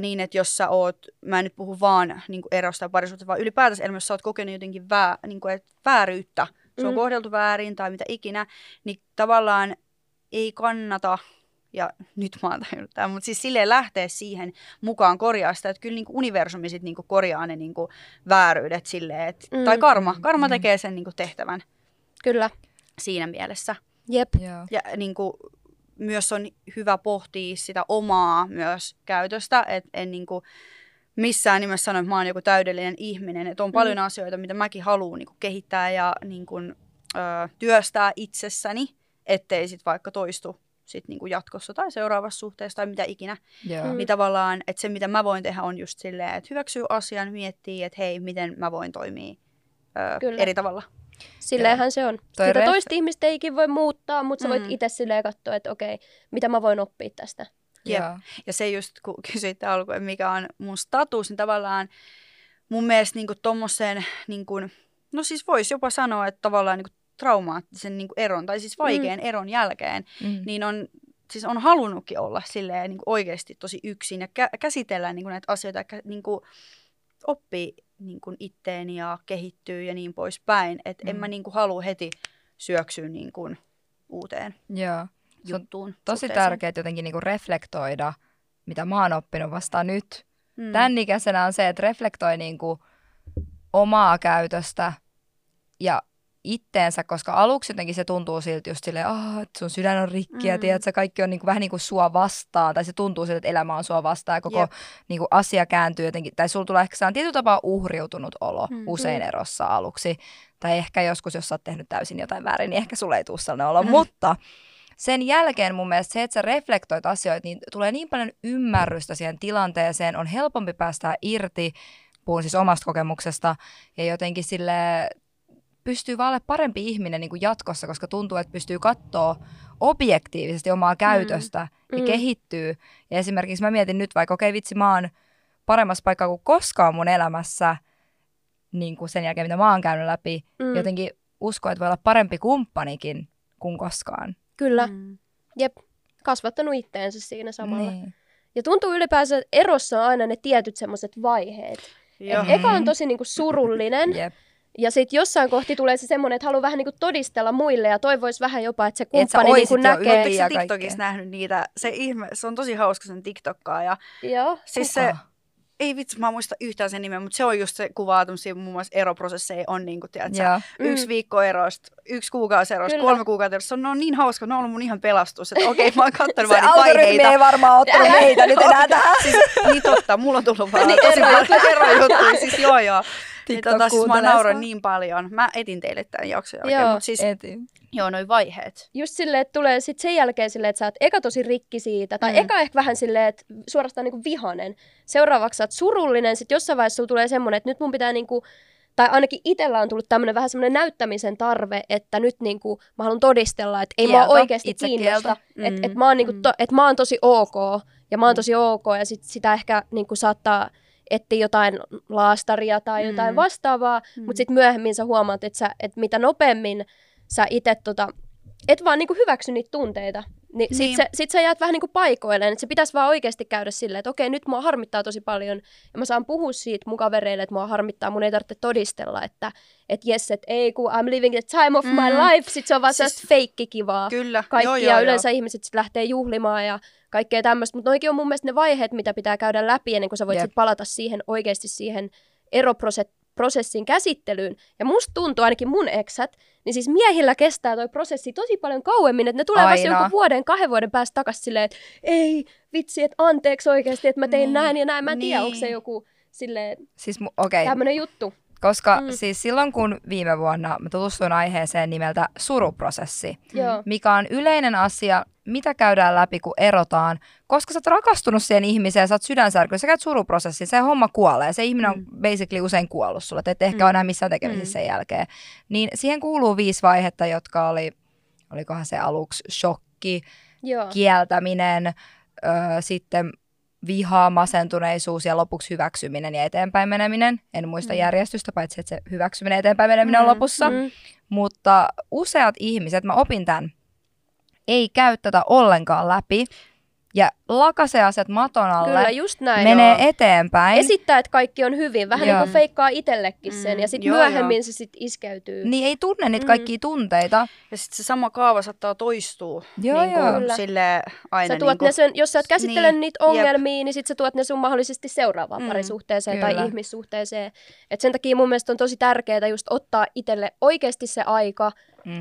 niin, että jos sä oot, mä en nyt puhu vaan niin kuin erosta ja parisuhteesta, vaan ylipäätänsä elämässä sä oot kokenut jotenkin niin kuin, että vääryyttä, se on kohdeltu väärin tai mitä ikinä, niin tavallaan ei kannata, ja nyt mä oon tajunnut tämän, mutta siis silleen lähteä siihen mukaan korjaa sitä, että kyllä niin kuin universumi sit niin kuin korjaa ne niin kuin vääryydet silleen, että, tai karma tekee sen niin kuin tehtävän. Kyllä. Siinä mielessä. Jep. Ja niin kuin, myös on hyvä pohtia sitä omaa myös käytöstä, että en niin kuin missään nimessä sano, että mä oon joku täydellinen ihminen. Että on paljon asioita, mitä mäkin haluan niin kuin kehittää ja niin kuin, työstää itsessäni, ettei sit vaikka toistu sit niin kuin jatkossa tai seuraavassa suhteessa tai mitä ikinä. Niin tavallaan, että se mitä mä voin tehdä on just silleen, että hyväksyy asian, miettii, että hei, miten mä voin toimia eri tavalla. Silleenhän se on. Sitä toista ihmistä eikin voi muuttaa, mutta sä voit itse silleen katsoa, että okei, mitä mä voin oppia tästä. Ja se just, kun kysyit alkuun, mikä on mun status, niin tavallaan mun mielestä niinku tommoseen, niinku, no siis voisi jopa sanoa, että tavallaan niinku traumaattisen niinku eron, tai siis vaikean eron jälkeen, niin on, siis on halunnutkin olla silleen niinku oikeasti tosi yksin ja käsitellä niinku näitä asioita, niinku oppii niin kuin itteen ja kehittyy ja niin poispäin. Että en mä niin kuin halua heti syöksyä niin kuin uuteen juttuun. Tosi tärkeää jotenkin niin kuin reflektoida, mitä mä oon oppinut vasta nyt. Tän ikäisenä on se, että reflektoi niin kuin omaa käytöstä ja itteensä, koska aluksi jotenkin se tuntuu siltä just silleen, että sun sydän on rikki ja tiedätkö, kaikki on niin kuin, vähän niin kuin sua vastaan, tai se tuntuu siltä, että elämä on sua vastaan ja koko niin kuin, asia kääntyy jotenkin, tai sulla tulee ehkä sellainen tietyllä tapaa uhriutunut olo usein erossa aluksi, tai ehkä joskus, jos sä oot tehnyt täysin jotain väärin, niin ehkä sulla ei tule sellainen olo, mutta sen jälkeen mun mielestä se, että sä reflektoit asioita, niin tulee niin paljon ymmärrystä siihen tilanteeseen, on helpompi päästää irti, puhun siis omasta kokemuksesta, ja jotenkin silleen, pystyy vaan olemaan parempi ihminen niin kuin jatkossa, koska tuntuu, että pystyy katsoa objektiivisesti omaa käytöstä ja kehittyy. Ja esimerkiksi mä mietin nyt vaikka, okei vitsi, mä oon paremmassa paikkaa kuin koskaan mun elämässä niin kuin sen jälkeen, mitä mä oon käynyt läpi. Jotenkin uskon, että voi olla parempi kumppanikin kuin koskaan. Kyllä. Jep, kasvattanut itteensä siinä samalla. Niin. Ja tuntuu ylipäänsä, että erossa on aina ne tietyt semmoiset vaiheet. Eka on tosi niin kuin surullinen. Jep. Ja sitten jossain kohti tulee se semmoinen, että haluaa vähän niinku todistella muille ja toivoisi vähän jopa, että se kumppani niinku näkee. Oletko sä TikTokissa nähnyt niitä? Se on tosi hauska sen TikTokkaaja. Joo. Siis se, ei vitsi, mä en muista yhtään sen nimen, mutta se on just se kuvaa tämmöisiä muun muassa eroprosesseja on niinku, tiedätkö, 1 viikko erosta, 1 kuukausi erosta, 3 kuukautta erosta. Ne on niin hauska, ne on ollut mun ihan pelastus, että okei, mä oon kattonut vaan niitä vaiheita. Se algoritmi ei varmaan ottanut meitä nyt enää tähän. Siis, niin totta, mulla on tullut vaan tosi paljon erojuttuja, siis joo. Siis mä nauroin niin paljon. Mä etin teille tämän jakson jälkeen. Joo, siis, joo, noi vaiheet. Just silleen, että tulee sit sen jälkeen silleen, että sä oot eka tosi rikki siitä. Tai eka ehkä vähän silleen, että suorastaan niinku vihanen. Seuraavaksi sä oot surullinen. Sitten jossain vaiheessa sulla tulee semmonen, että nyt mun pitää niinku... Tai ainakin itsellä on tullut tämmöinen vähän semmoinen näyttämisen tarve, että nyt niinku mä haluan todistella, että ei kieltä, mä oikeasti kiinnosta. Että et mä, niinku et mä oon tosi ok. Ja mä oon tosi ok. Ja sit sitä ehkä niinku saattaa... että jotain laastaria tai jotain vastaavaa, mutta sitten myöhemmin sä huomaat, että mitä nopeammin sä itse et vaan niinku hyväksy niitä tunteita. Niin. Sit sä jäät vähän niinku paikoilleen, että se pitäisi vaan oikeasti käydä silleen, että okei, nyt mua harmittaa tosi paljon ja mä saan puhua siitä mun kavereille, että mua harmittaa, mun ei tarvitse todistella, että jes, että ei kun I'm living the time of my life, sit se on vaan sellaista feikkikivaa. Kyllä, kaikkia yleensä ihmiset sit lähtee juhlimaan ja kaikkea tämmöistä, mutta noikin on mun mielestä ne vaiheet, mitä pitää käydä läpi ennen kuin sä voit sit palata siihen oikeasti siihen eroprosessiin. prosessin käsittelyyn. Ja musta tuntuu, ainakin mun eksät, niin siis miehillä kestää toi prosessi tosi paljon kauemmin, että ne tulee vasta jonkun vuoden, 2 vuoden päästä takaisin silleen, että ei vitsi, että anteeksi oikeasti, että mä tein näin ja näin. Mä en tiedä, onko se joku silleen siis tämmönen juttu. Koska siis silloin, kun viime vuonna mä tutustuin aiheeseen nimeltä suruprosessi, mikä on yleinen asia, mitä käydään läpi, kun erotaan, koska sä oot rakastunut siihen ihmiseen, sä oot sydänsärkynyt, sä käyt suruprosessin, se homma kuolee, se ihminen on basically usein kuollut sulle, et ehkä ole enää missään tekemisissä sen jälkeen. Niin siihen kuuluu 5 vaihetta, jotka olikohan se aluksi shokki, kieltäminen, sitten viha, masentuneisuus ja lopuksi hyväksyminen ja eteenpäin meneminen. En muista järjestystä, paitsi että se hyväksyminen ja eteenpäin meneminen on lopussa. Mutta useat ihmiset, mä opin tämän, ei käy tätä ollenkaan läpi ja lakasee asiat maton alle, kyllä, just näin, menee eteenpäin. Esittää, että kaikki on hyvin, vähän niin kuin feikkaa itsellekin sen ja sitten myöhemmin se sitten iskeytyy. Niin ei tunne niitä kaikkia tunteita. Ja sitten se sama kaava saattaa toistua. Joo, niin kuin silleen aina. Sä tuot niin kuin ne sen, jos sä oot käsittelen niitä ongelmia, niin sitten sä tuot ne sun mahdollisesti seuraavaan parisuhteeseen tai ihmissuhteeseen. Et sen takia mun mielestä on tosi tärkeää just ottaa itselle oikeasti se aika,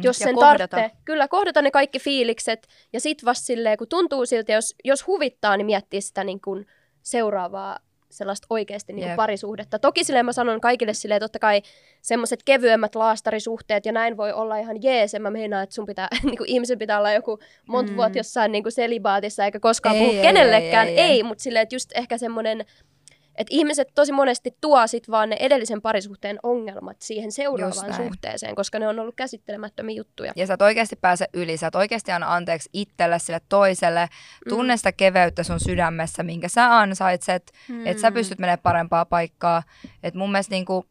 jos sen tarvitsee, kyllä kohdata ne kaikki fiilikset ja sit vasta silleen, kun tuntuu siltä, jos huvittaa, niin miettii sitä niin kuin seuraavaa sellaista oikeasti niin kuin parisuhdetta. Toki silleen mä sanon kaikille silleen, totta kai semmoiset kevyemmät laastarisuhteet ja näin voi olla ihan jees, en mä meinaa, että sun pitää, niin kuin ihmisen pitää olla joku monta vuotta jossain niin kuin selibaatissa eikä koskaan puhu kenellekään, ei, mutta silleen, että just ehkä semmoinen, että ihmiset tosi monesti tuo sit vaan ne edellisen parisuhteen ongelmat siihen seuraavaan suhteeseen, koska ne on ollut käsittelemättömiä juttuja. Ja sä et oikeasti pääse yli, sä et oikeasti anna anteeksi itselle, sille toiselle, tunne sitä keveyttä sun sydämessä, minkä sä ansaitset, että sä pystyt menemään parempaa paikkaa. Et mun mielestä niinku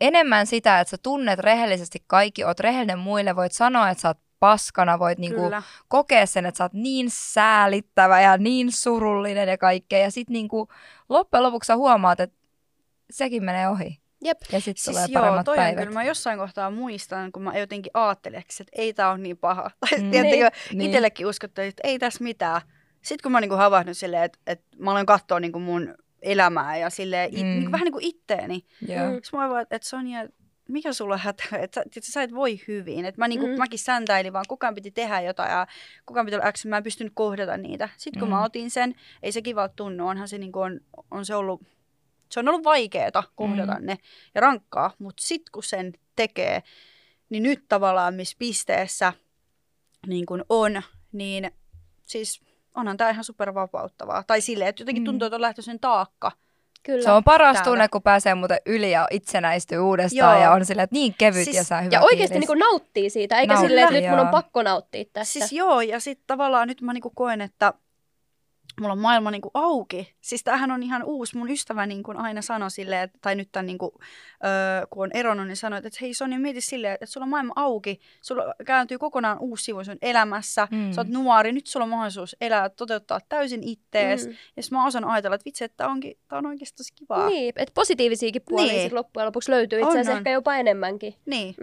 enemmän sitä, että sä tunnet rehellisesti kaikki, oot rehellinen muille, voit sanoa, että sä oot paskana, voit niinku kokea sen, että sä oot niin säälittävä ja niin surullinen ja kaikkea. Ja sit niinku loppujen lopuksi sä huomaat, että sekin menee ohi. Jep. Ja sit siis tulee paremmat päivät. Kyllä mä jossain kohtaa muistan, kun mä jotenkin ajattelin, että ei tää ole niin paha. Tai itsellekin uskottelin, että ei tässä mitään. Sitten kun mä oon niinku havahdun silleen, että mä aloin katsoa niinku mun elämää ja silleen, niinku, vähän niin kuin itteeni. Sitten mä oon, että Sonja, mikä sulla on hätä, että sä et voi hyvin. Et mä niinku, mäkin säntäilin, vaan kukaan piti tehdä jotain ja kukaan piti olla äksä, mä en pystynyt kohdata niitä. Sitten kun mä otin sen, ei se kiva tunnu, onhan se, niinku on se ollut, se on ollut vaikeeta kohdata ne ja rankkaa, mutta sit kun sen tekee, niin nyt tavallaan missä pisteessä niin kun on, niin siis onhan tää ihan supervapauttavaa. Tai silleen, että jotenkin tuntuu, että on lähtö sen taakka. Kyllä. Se on paras tunne, kun pääsee muuten yli ja itsenäistyy uudestaan ja on silleen, että niin kevyt siis, ja sä hyvä ja oikeasti niin kuin nauttii siitä, eikä silleen, että nyt mun on pakko nauttia tästä. Siis ja sitten tavallaan nyt mä niin kuin koen, että mulla on maailma niin kuin auki. Siis tämähän on ihan uusi. Mun ystävä niin kuin aina sanoi silleen, tai nyt tämän, niin kuin, kun on eronnut, niin sanoi, että hei Sonja, mieti silleen, että sulla on maailma auki. Sulla kääntyy kokonaan uusi sivu sun elämässä. Sä oot nuori, nyt sulla on mahdollisuus elää, toteuttaa täysin ittees. Ja sitten mä osaan ajatella, että vitsi, että tää on oikeasti tosi kivaa. Niin, että positiivisiakin puolia sitten loppujen lopuksi löytyy itse asiassa ehkä jopa enemmänkin. Niin.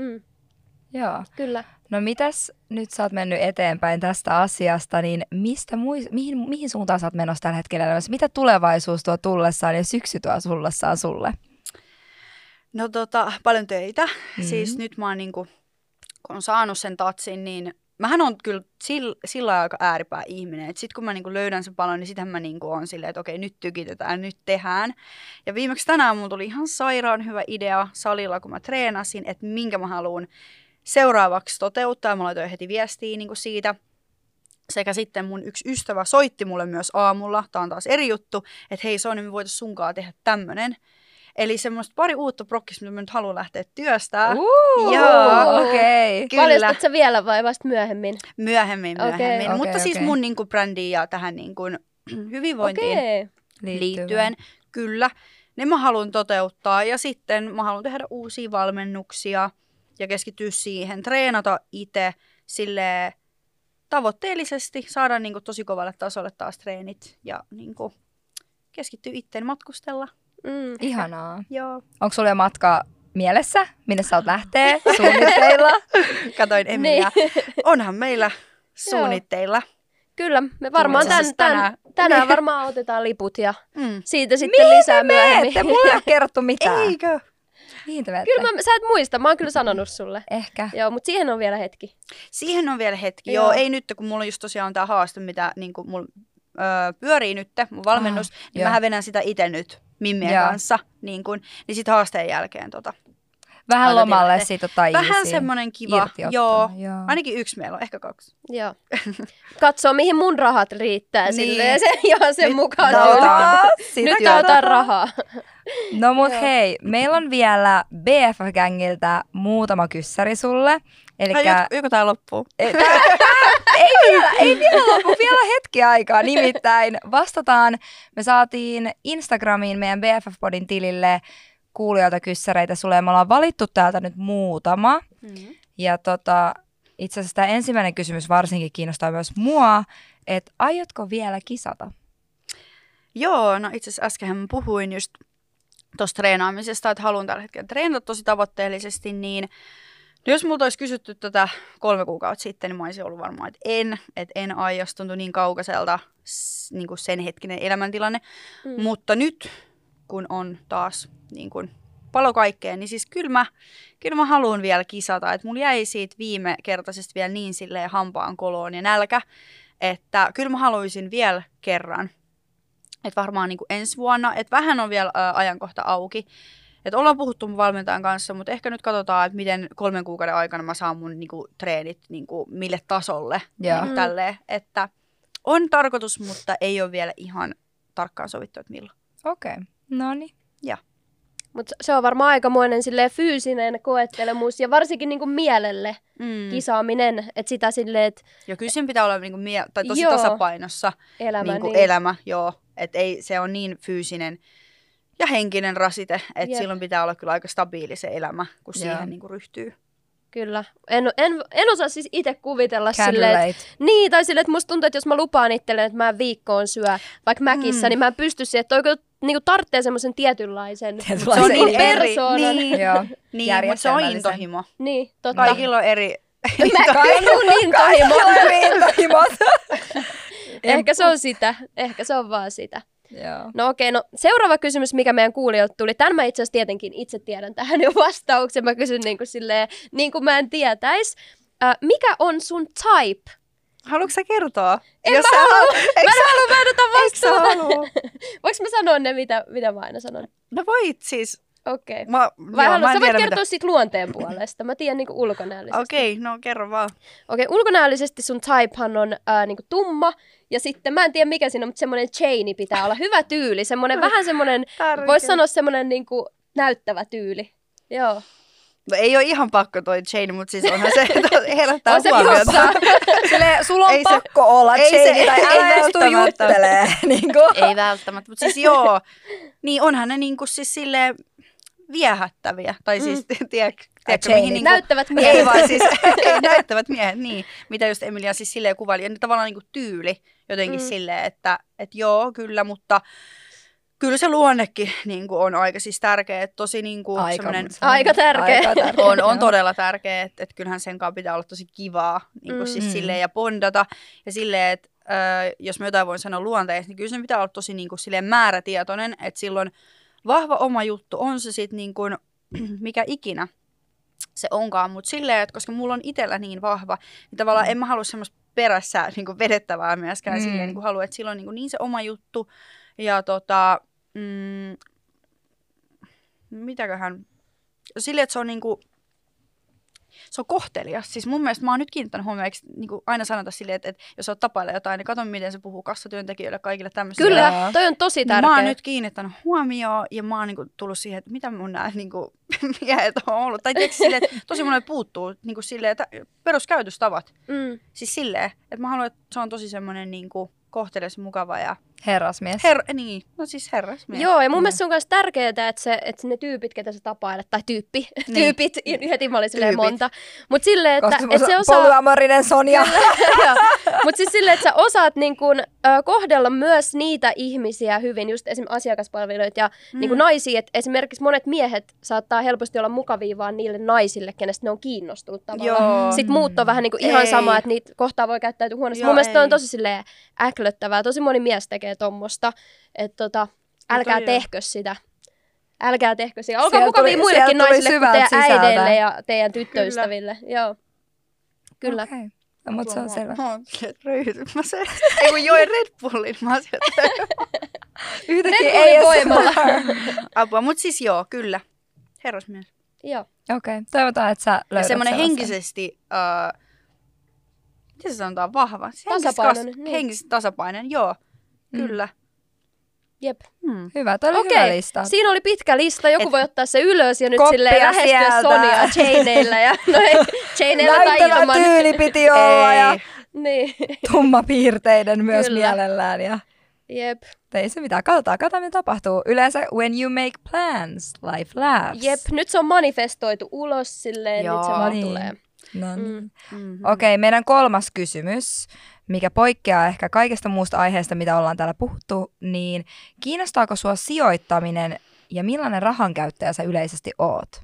Joo. Kyllä. No mitäs nyt sä oot mennyt eteenpäin tästä asiasta, niin mihin suuntaan sä oot menossa tällä hetkellä elämässä? Mitä tulevaisuus tuo tullessaan ja syksy tuo tullessaan sulle? No paljon töitä. Siis nyt mä oon niinku, kun on saanut sen tatsin, niin mähän on kyllä sillä aika ääripää ihminen. Et sit kun mä niinku löydän sen palon, niin sitähän mä niinku oon silleen, että okei, nyt tykitetään, nyt tehdään. Ja viimeksi tänään mulla tuli ihan sairaan hyvä idea salilla, kun mä treenasin, että minkä mä haluun seuraavaksi toteuttaa. Mä laitoin heti viestiä niin kuin siitä. Sekä sitten mun yksi ystävä soitti mulle myös aamulla. Tää on taas eri juttu. Että hei Sonja, me voitais sunkaan tehdä tämmönen. Eli semmoista 2 uutta prokkista, mitä mä nyt haluan lähteä työstämään. Okei. Kyllä. Paljastatko sä vielä vai vasta myöhemmin? Myöhemmin. Okay. Mutta siis mun niin kuin brändiin ja tähän niin kuin hyvinvointiin liittyen. Kyllä. Ne mä haluan toteuttaa. Ja sitten mä haluan tehdä uusia valmennuksia ja keskittyä siihen, treenata itse sille tavoitteellisesti, saada niinku tosi kovalle tasolle taas treenit ja niinku keskittyä itteen, matkustella. Ihanaa. Joo. Onko sulla jo matka mielessä, minne sä oot lähtee suunnitteilla? Katoin Emilia. Onhan meillä suunnitteilla. Kyllä, me varmaan tänään varmaan otetaan liput ja siitä sitten lisää myöhemmin. Mulla ei ole kerrottu mitään. Eikö? Kiintävää. Kyllä sä et muista, mä oon kyllä sanonut sulle. Ehkä. Joo, mutta siihen on vielä hetki. Siihen on vielä hetki, joo. Ei nyt, kun mulla just tosiaan on tää haaste, mitä niin kun mulla pyörii nyt, mun valmennus, niin mähän venän sitä itse nyt Mimmien kanssa, niin sit haasteen jälkeen vähän lomalle siitä tai vähän semmonen kiva, joo. Ainakin yksi meillä on, ehkä kaksi. Joo. Katsoo, mihin mun rahat riittää niin. Silleen sen mukaan. Nyt otan rahaa. No mut hei, meillä on vielä BFF-gängiltä muutama kyssäri sulle. Elikkä... Joko tää loppuu? Ei vielä loppu, vielä hetki aikaa. Nimittäin vastataan, me saatiin Instagramiin meidän BFF-podin tilille kuulijoilta kyssäreitä sulle ja me ollaan valittu täältä nyt muutama. Mm-hmm. Ja itse asiassa tämä ensimmäinen kysymys varsinkin kiinnostaa myös mua, että aiotko vielä kisata? Joo, no itse asiassa äskenhän puhuin just tuosta treenaamisesta, että haluan tällä hetkellä treenata tosi tavoitteellisesti, niin jos multa olisi kysytty tätä 3 kuukautta sitten, niin mä olisin ollut varmaan, että en aio, tuntui niin kaukaiselta niin kuin sen hetkinen elämäntilanne, mutta nyt kun on taas niin kuin palo kaikkeen, niin siis kyllä mä haluan vielä kisata. Että mulla jäi siitä viime kertaisesti vielä niin silleen hampaan koloon ja nälkä, että kyllä mä haluaisin vielä kerran. Että varmaan niin kuin ensi vuonna, että vähän on vielä ajankohta auki. Että ollaan puhuttu mun valmentajan kanssa, mutta ehkä nyt katsotaan, että miten 3 kuukauden aikana mä saan mun niin kuin treenit niin kuin mille tasolle. Yeah. Niin tälleen, että on tarkoitus, mutta ei ole vielä ihan tarkkaan sovittu, että milloin. Okei. Okay. No niin. Joo. Mutta se on varmaan aikamoinen silleen fyysinen koettelemus ja varsinkin niinku mielelle kisaaminen. Että sitä silleen, että... Ja kyllä sen pitää olla niinku tai tosi tasapainossa elämä. Niinku elämä, joo. Että se on niin fyysinen ja henkinen rasite, että silloin pitää olla kyllä aika stabiili se elämä, kun siihen niinku ryhtyy. Kyllä. En osaa siis itse kuvitella silleen, että musta tuntuu, että jos mä lupaan itselleen, että mä en viikkoon syö, vaikka mäkissä, niin mä en pysty siihen, että niinku tarvitsee semmoisen tietynlaisen se on niin persoonan. Niin, mutta se on intohimo. Niin, totta. Kaikilla on eri intohimot. Ehkä se on sitä. Ehkä se on vaan sitä. Joo. No okei, no seuraava kysymys, mikä meidän kuulijoilta tuli. Tämän mä itse asiassa tietenkin itse tiedän tähän jo vastauksen. Mä kysyn niin kuin mä en tietäis. Mikä on sun type? Haluatko sä kertoa? Mä en halua mainita vastata. Voinko mä sanoa ne, mitä mä aina sanon? No voit siis. Okei. Okay. Sä voit kertoa siitä luonteen puolesta. Mä tiedän niinku ulkonäöllisesti. Okei, okay, no kerro vaan. Okei, okay, ulkonäöllisesti sun typehan on niinku tumma. Ja sitten mä en tiedä mikä siinä on, mutta semmoinen chaini pitää olla. Hyvä tyyli, semmoinen vähän semmoinen, voisi sanoa semmoinen niinku näyttävä tyyli. Joo. No ei ole ihan pakko toi chaini, mutta siis onhan se, että herättää huomiota. Silleen, sulla on pakko olla chaini tai älä edes tuu juttelee. Ei välttämättä, mutta siis joo. Niin onhan ne niinku siis silleen viehättäviä. Tai siis, tiedätkö mihin niinku... Näyttävät miehet. Ei vaan siis, näyttävät miehet, niin. Mitä just Emilia siis silleen kuvaili. Ja tavallaan niinku tyyli jotenkin silleen, että joo, kyllä, mutta... Kyllä se luonnekin niinku on aika siis tärkeä, että tosi niinku semmoinen aika tärkeä. On todella tärkeä, että kyllähän senkaan pitää olla tosi kivaa niinku siis silleen ja bondata ja silleen, että jos mä jotain voin sanoa luonteesta, niin kyllä sen pitää olla tosi niinku silleen määrätietoinen, että silloin vahva oma juttu on se sit niinku mikä ikinä se onkaan, mutta silleen, että koska mulla on itsellä niin vahva, niin tavallaan en mä halua semmoista perässä niinku vedettävää myöskään silleen niinku haluan, että silloin niinku niin se oma juttu ja mitäköhän, silleen, että se on niinku, se on kohtelias. Siis mun mielestä mä oon nyt kiinnittänyt huomioon, eikö niinku aina sanota silleen, että jos oot tapailla jotain, niin katso miten se puhuu kassatyöntekijöille, kaikille tämmöisille. Kyllä, toi on tosi tärkeä. Mä oon nyt kiinnittänyt huomioon ja mä oon niinku tullut siihen, että mitä mun nää niinku miehet on ollut. Tai tietysti silleen, että tosi mulle puuttuu niinku silleen, että peruskäytöstavat. Mm. Siis silleen, että mä haluan, että se on tosi semmoinen niinku kohtelias, mukava ja... Herrasmies. Niin, no siis herrasmies. Joo, ja mun mielestä se on myös tärkeää, että ne tyypit, ketä sä tapailet, tai tyyppi, niin. Tyypit, yhdet immallisilleen monta. Mutta silleen, että et se osaa... Polyamarinen Sonja. Mutta siis silleen, että sä osaat niin kun, kohdella myös niitä ihmisiä hyvin, just esimerkiksi asiakaspalveluita ja niin kun naisia. Et esimerkiksi monet miehet saattaa helposti olla mukavia vaan niille naisille, kenestä ne on kiinnostunut tavallaan. Joo. Sitten muut on vähän niin kun ihan sama, että niitä kohtaa voi käyttäytyä huonosti. Joo, mun mielestä on tosi silleen äklöttävää. Tosi moni mies tekee tommosta, että älkää tehkö sitä. Älkää tehkö siellä. Olkaa mukavia muillekin naisille kuin teidän sisältä. Äideille ja teidän tyttöystäville. Kyllä. Joo. Kyllä. Okay. No, mutta se on selvä. Mä se. Ei kun join Red Bullin. Mä oon sieltä. Yhtäkin ASMR. Apua. Mutta siis joo, kyllä. Herrasmies. Joo. Okei. Okay. Toivotaan, että sä löydät sellaisen. Semmoinen henkisesti... miten se sanotaan? Vahva. Tasapainoinen. Niin. Henkisesti tasapainoinen, joo. Kyllä. Jep. Hyvä, tämä oli hyvä lista. Siinä oli pitkä lista, joku voi ottaa se ylös ja nyt silleen lähestyä Sonjaa chaineillä. Ja, no ei, chaineillä tai ilman. Näyttävä tyyli piti olla ja niin. Tummapiirteiden myös kyllä. Mielellään. Ja... Jep. Ei se mitään, katsotaan mitä tapahtuu. Yleensä when you make plans, life laughs. Jep, nyt se on manifestoitu ulos silleen, joo. Nyt se vaan tulee. No. Okei, meidän kolmas kysymys, mikä poikkeaa ehkä kaikesta muusta aiheesta, mitä ollaan täällä puhuttu, niin kiinnostaako sua sijoittaminen ja millainen rahankäyttäjä sä yleisesti oot?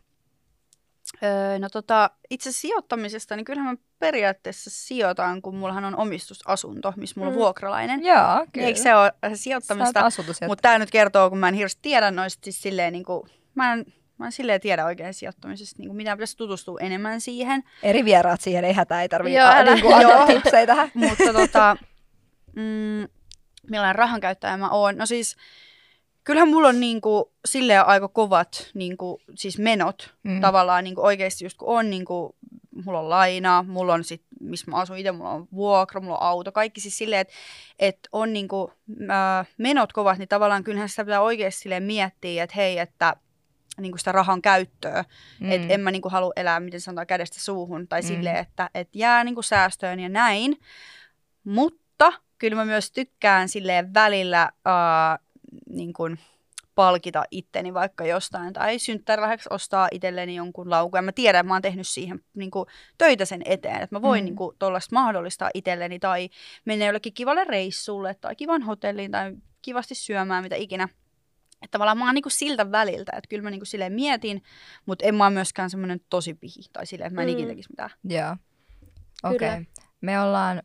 Itse sijoittamisesta, niin kyllähän mä periaatteessa sijoitan, kun mullahan on omistusasunto, missä mulla on vuokralainen. Joo, kyllä. Eikö se ole sijoittamista? Mutta tää nyt kertoo, kun mä en hirveästi tiedä noista, siis silleen niin kuin, mä en silleen tiedä oikein sijoittamisesta, niin mitä pitäisi tutustua enemmän siihen. Eri vieraat siihen, ei hätää, ei tarvitse antaa tipsejä tähän. Mutta millainen rahankäyttäjä mä oon? No siis, kyllähän mulla on niinku silleen aika kovat niinku, siis menot tavallaan niinku oikeasti just kun on. Niinku, mulla on laina, mulla on sit, missä mä asun itse, mulla on vuokra, mulla on auto. Kaikki siis silleen, että on niinku, menot kovat, niin tavallaan kyllähän sitä pitää oikeasti silleen miettiä, että hei, että niinku sitä rahan käyttöä, että en mä niinku halua elää, miten sanotaan, kädestä suuhun, tai silleen, että jää niinku säästöön ja näin. Mutta kyllä mä myös tykkään silleen välillä niinku palkita itteni vaikka jostain, tai synttärähäksi ostaa itselleni jonkun laukun. Ja mä tiedän, että mä oon tehnyt siihen niinku töitä sen eteen, että mä voin niinku tollaista mahdollistaa itselleni, tai mennä jollekin kivalle reissulle, tai kivan hotelliin, tai kivasti syömään, mitä ikinä. Että tavallaan mä oon niinku siltä väliltä, että kyllä mä niinku silleen mietin, mutta en mä ole myöskään semmoinen tosi pihi, tai silleen, että mä en ikinä tekisi mitään. Joo, okei. Okay. Me ollaan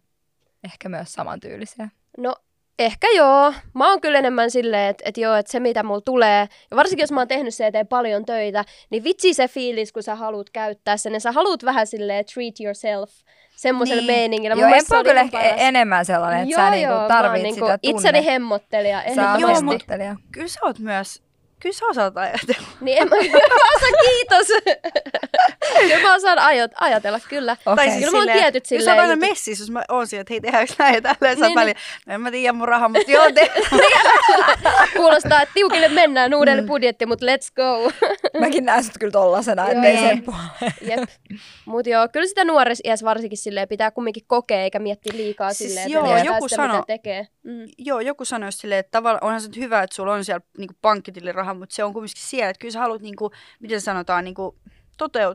ehkä myös samantyylisiä. No ehkä joo. Mä oon kyllä enemmän silleen, että joo, että se mitä mulla tulee, ja varsinkin jos mä oon tehnyt se eteen paljon töitä, niin vitsi se fiilis, kun sä haluat käyttää sen, ja sä haluat vähän silleen treat yourself. Semmoisella niin. Meiningillä. Joo, enpä on kyllä ehkä enemmän sellainen, että joo, sä niinku tarvit niinku sitä tunne. Itseni hemmottelija, ehdottomasti. Joo, mutta kyllä sä oot myös, kyllä sä osaat ajatella. Niin, en mä osaa, kiitos. Kyllä mä osaan ajatella, kyllä. Okay. Tai siis kyllä silleen, mä oon tietyt silleen. Kyllä sä oot aina messissä, jos mä oon siellä, että hei, tehdäänkö näin ja tälleen. Sä oot paljon, en mä tiedä mun rahaa, mutta joo, kuulostaa, että tiukille mennään, uudelle budjetti, mutta let's go. Mäkin näen sut kyllä tollasena, ettei sen puoleen. Mutta joo, kyllä sitä nuoressa iässä varsinkin silleen pitää kumminkin kokea, eikä miettiä liikaa silleen, että sitä mitä tekee. Joo, joku sanoi silleen, että tavallaan onhan se nyt hyvä, että sulla on siellä pankkitilin raha, mutta se on kumminkin siellä, että kyllä sä haluat, miten sanotaan,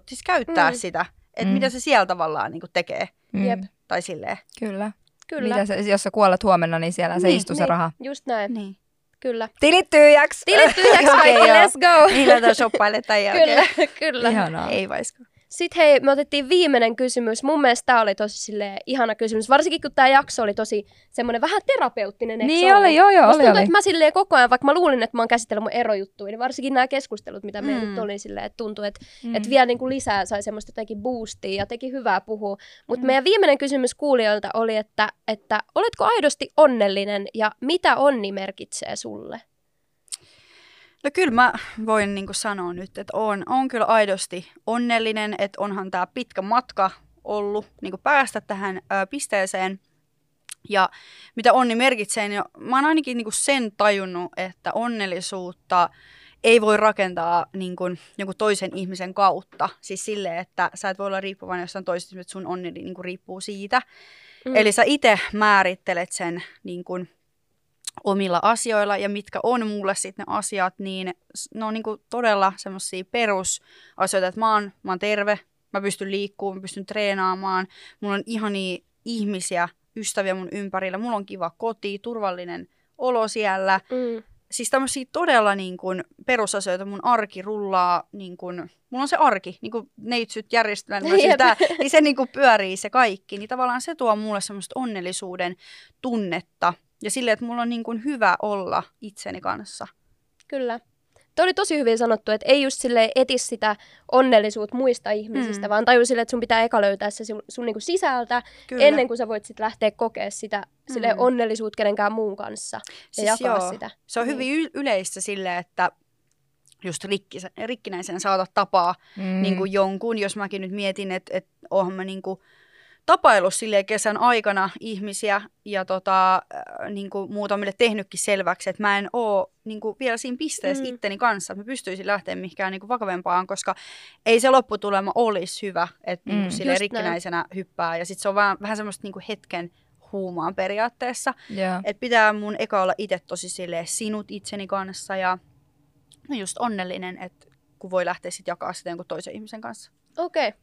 siis käyttää sitä, että mitä se siellä tavallaan tekee. Jep. Tai silleen. Kyllä. Mitä se, jos sä kuolet huomenna, niin siellä se istuu se raha. Just näin. Niin. Kyllä. Tilit tyhjäksi kaikki, let's go. Niillä shoppailet tämän jälkeen. Kyllä. Ihanaa. Ei vaisko. Sitten hei, me otettiin viimeinen kysymys. Mun mielestä tämä oli tosi silleen ihana kysymys, varsinkin kun tämä jakso oli tosi semmoinen vähän terapeuttinen. Niin oli, joo. Musta tuntuu, että mä silleen koko ajan, vaikka mä luulin, että mä oon käsitellyt mun erojuttuja, niin varsinkin nämä keskustelut, mitä meillä nyt oli silleen, että tuntui, että et vielä niin kuin lisää sai semmoista jotenkin boostia ja teki hyvää puhua. Mutta meidän viimeinen kysymys kuulijoilta oli, että oletko aidosti onnellinen ja mitä onni merkitsee sulle? No kyllä mä voin sanoa nyt, että on kyllä aidosti onnellinen, että onhan tämä pitkä matka ollut päästä tähän pisteeseen. Ja mitä onni merkitsee, niin mä oon ainakin sen tajunnut, että onnellisuutta ei voi rakentaa jonkun toisen ihmisen kautta. Siis silleen, että sä et voi olla riippuvainen jostain toisesta, että sun onni riippuu siitä. Eli sä itse määrittelet sen omilla asioilla, ja mitkä on mulle sitten ne asiat, niin ne on todella semmoisia perusasioita, että mä oon terve, mä pystyn liikkumaan, mä pystyn treenaamaan, mulla on ihania ihmisiä, ystäviä mun ympärillä, mulla on kiva koti, turvallinen olo siellä. Siis tämmöisiä todella perusasioita, mun arki rullaa, mulla on se arki, neitsyt järjestelmä, niin se pyörii se kaikki, niin tavallaan se tuo mulle semmoista onnellisuuden tunnetta. Ja silleen, että mulla on hyvä olla itseni kanssa. Kyllä. Toi oli tosi hyvin sanottu, että ei just silleen eti sitä onnellisuutta muista ihmisistä, vaan tajuu silleen, että sun pitää eka löytää se sun niinku sisältä, kyllä, ennen kuin sä voit sit lähteä kokea sitä silleen onnellisuutta kenenkään muun kanssa ja siis jakaa sitä. Se on hyvin yleistä silleen, että just rikkinäisen saata tapaa niinku jonkun, jos mäkin nyt mietin, että oonhan mä niinku tapailu silleen kesän aikana ihmisiä ja niinku muutamille tehnytkin selväksi, että mä en oo niinku vielä siinä pisteessä itteni kanssa, että mä pystyisin lähteä mihinkään niinku vakavempaan, koska ei se lopputulema olisi hyvä, että niinku silleen rikkinäisenä hyppää. Ja sit se on vähän semmoista niinku hetken huumaan periaatteessa, että pitää mun eka olla itse tosi silleen sinut itseni kanssa ja no just onnellinen, että kun voi lähteä sit jakaa sitä jonkun toisen ihmisen kanssa. Okei. Okay.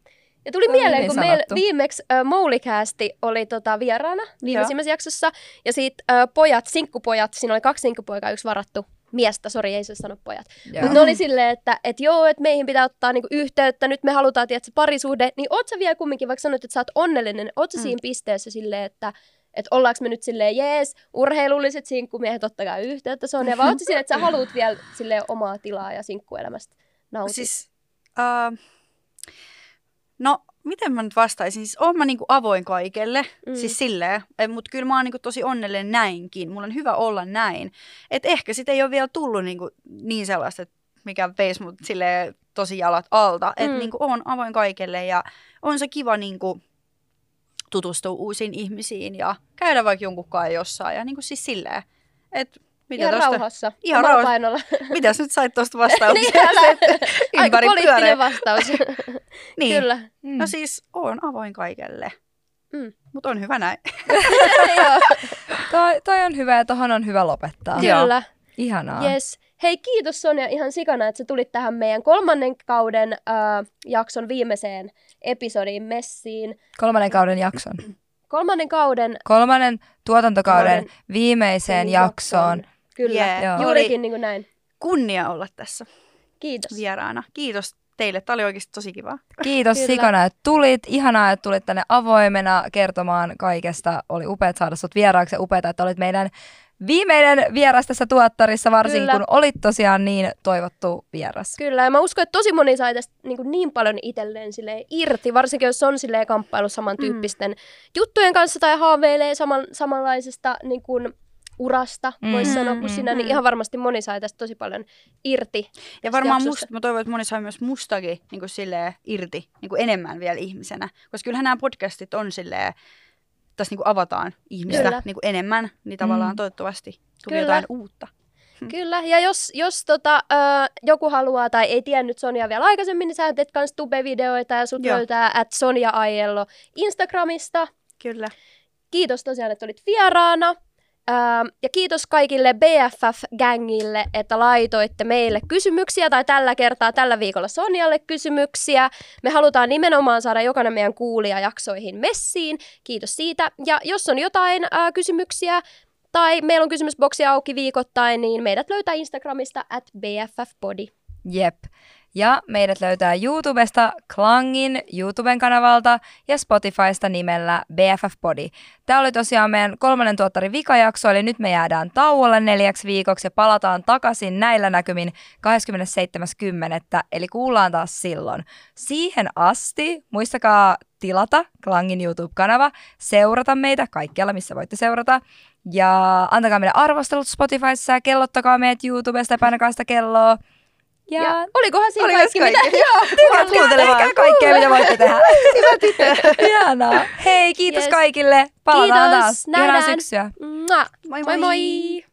Ja tuli mieleen, niin kun meillä viimeksi Moulikästi oli vieraana viimeisimmässä jaksossa. Ja siitä pojat, sinkkupojat, siinä oli 2 sinkkupoikaa, 1 varattu miestä. Sori, ei se sano pojat. Mutta ne oli silleen, että et meihin pitää ottaa niinku yhteyttä. Nyt me halutaan, tiedätkö, parisuhde. Niin oot sä vielä kumminkin, vaikka sanoit, että sä oot onnellinen, oot sä siinä pisteessä silleen, että ollaanko me nyt silleen, jees, urheilulliset sinkkumiehet, ottakaa yhteyttä. Se on ne, vaan oot sä silleen, että sä haluut vielä silleen omaa tilaa ja sinkkuelämästä nautit. Siis, no, miten mä nyt vastaisin? Siis oon mä niinku avoin kaikelle, siis silleen, mutta kyllä mä oon niinku tosi onnellinen näinkin. Mulla on hyvä olla näin. Et ehkä sit ei ole vielä tullut niinku niin sellaista, että mikä veisi mut silleen tosi jalat alta. Että niinku oon avoin kaikelle ja on se kiva niinku tutustua uusiin ihmisiin ja käydä vaikka jonkunkaan jossain. Ja niinku siis silleen, että mitä ihan rauhassa, ihan omalla painolla. Mitäs nyt sait tuosta vastauksia? Aika poliittinen vastaus. Niin. Kyllä. No siis on avoin kaikelle, mutta on hyvä näin. Joo. Toi on hyvä ja tohon on hyvä lopettaa. Kyllä. Ihanaa. Yes. Hei, kiitos Sonja ihan sikana, että sä tulit tähän meidän 3. kauden jakson viimeiseen episodiin messiin. 3. kauden jakson. 3. tuotantokauden viimeiseen jaksoon. Kyllä, juurikin niin kuin näin. Kunnia olla tässä. Kiitos. Vieraana. Kiitos teille. Tämä oli oikeasti tosi kivaa. Kiitos sikana, että tulit. Ihanaa, että tulit tänne avoimena kertomaan kaikesta. Oli upeat saada sut vieraaksi ja upeata, että olit meidän viimeinen vieras tässä tuottarissa, varsinkin kun olit tosiaan niin toivottu vieras. Kyllä, ja mä uskon, että tosi moni sai tästä niin paljon itselleen irti, varsinkin jos on kamppailu samantyyppisten juttujen kanssa tai haaveilee samanlaisesta niin kuin urasta, voisi sanoa, kun sinä, niin ihan varmasti moni sai tästä tosi paljon irti. Ja varmaan mä toivon, että moni sai myös mustakin niin kuin silleen irti niin kuin enemmän vielä ihmisenä, koska kyllähän nämä podcastit on silleen, tässä niinku avataan ihmistä niinku enemmän, niin tavallaan toivottavasti tuli jotain uutta. Kyllä, ja jos joku haluaa tai ei tiennyt Sonjaa vielä aikaisemmin, niin sä teet myös tube-videoita ja sut löytää @SonjaAiello Instagramista. Kyllä. Kiitos tosiaan, että olit vieraana. Ja kiitos kaikille BFF-gängille, että laitoitte meille kysymyksiä tai tällä kertaa, tällä viikolla Sonjalle kysymyksiä. Me halutaan nimenomaan saada jokainen meidän kuulijajaksoihin messiin. Kiitos siitä. Ja jos on jotain kysymyksiä tai meillä on kysymysboksi auki viikoittain, niin meidät löytää Instagramista @BFF-podi. Jep. Ja meidät löytää YouTubesta, Klangin YouTuben kanavalta ja Spotifysta nimellä BFF-podi. Tämä oli tosiaan meidän 3. tuottarin vikajakso, eli nyt me jäädään tauolle 4 viikoksi ja palataan takaisin näillä näkymin 27.10. Eli kuullaan taas silloin. Siihen asti muistakaa tilata Klangin YouTube-kanava, seurata meitä kaikkialla, missä voitte seurata. Ja antakaa meille arvostelut Spotifyssa ja kellottakaa meidät YouTubesta ja painakaa sitä kelloa. Ja olikohan siinä kaikki? Joo, kuuntelemaan kaikkea, mitä voitte tehdä. Hyvä tyttö. Ihanaa. Hei, kiitos kaikille. Palataan taas. Nähdään syksyä. Moi moi.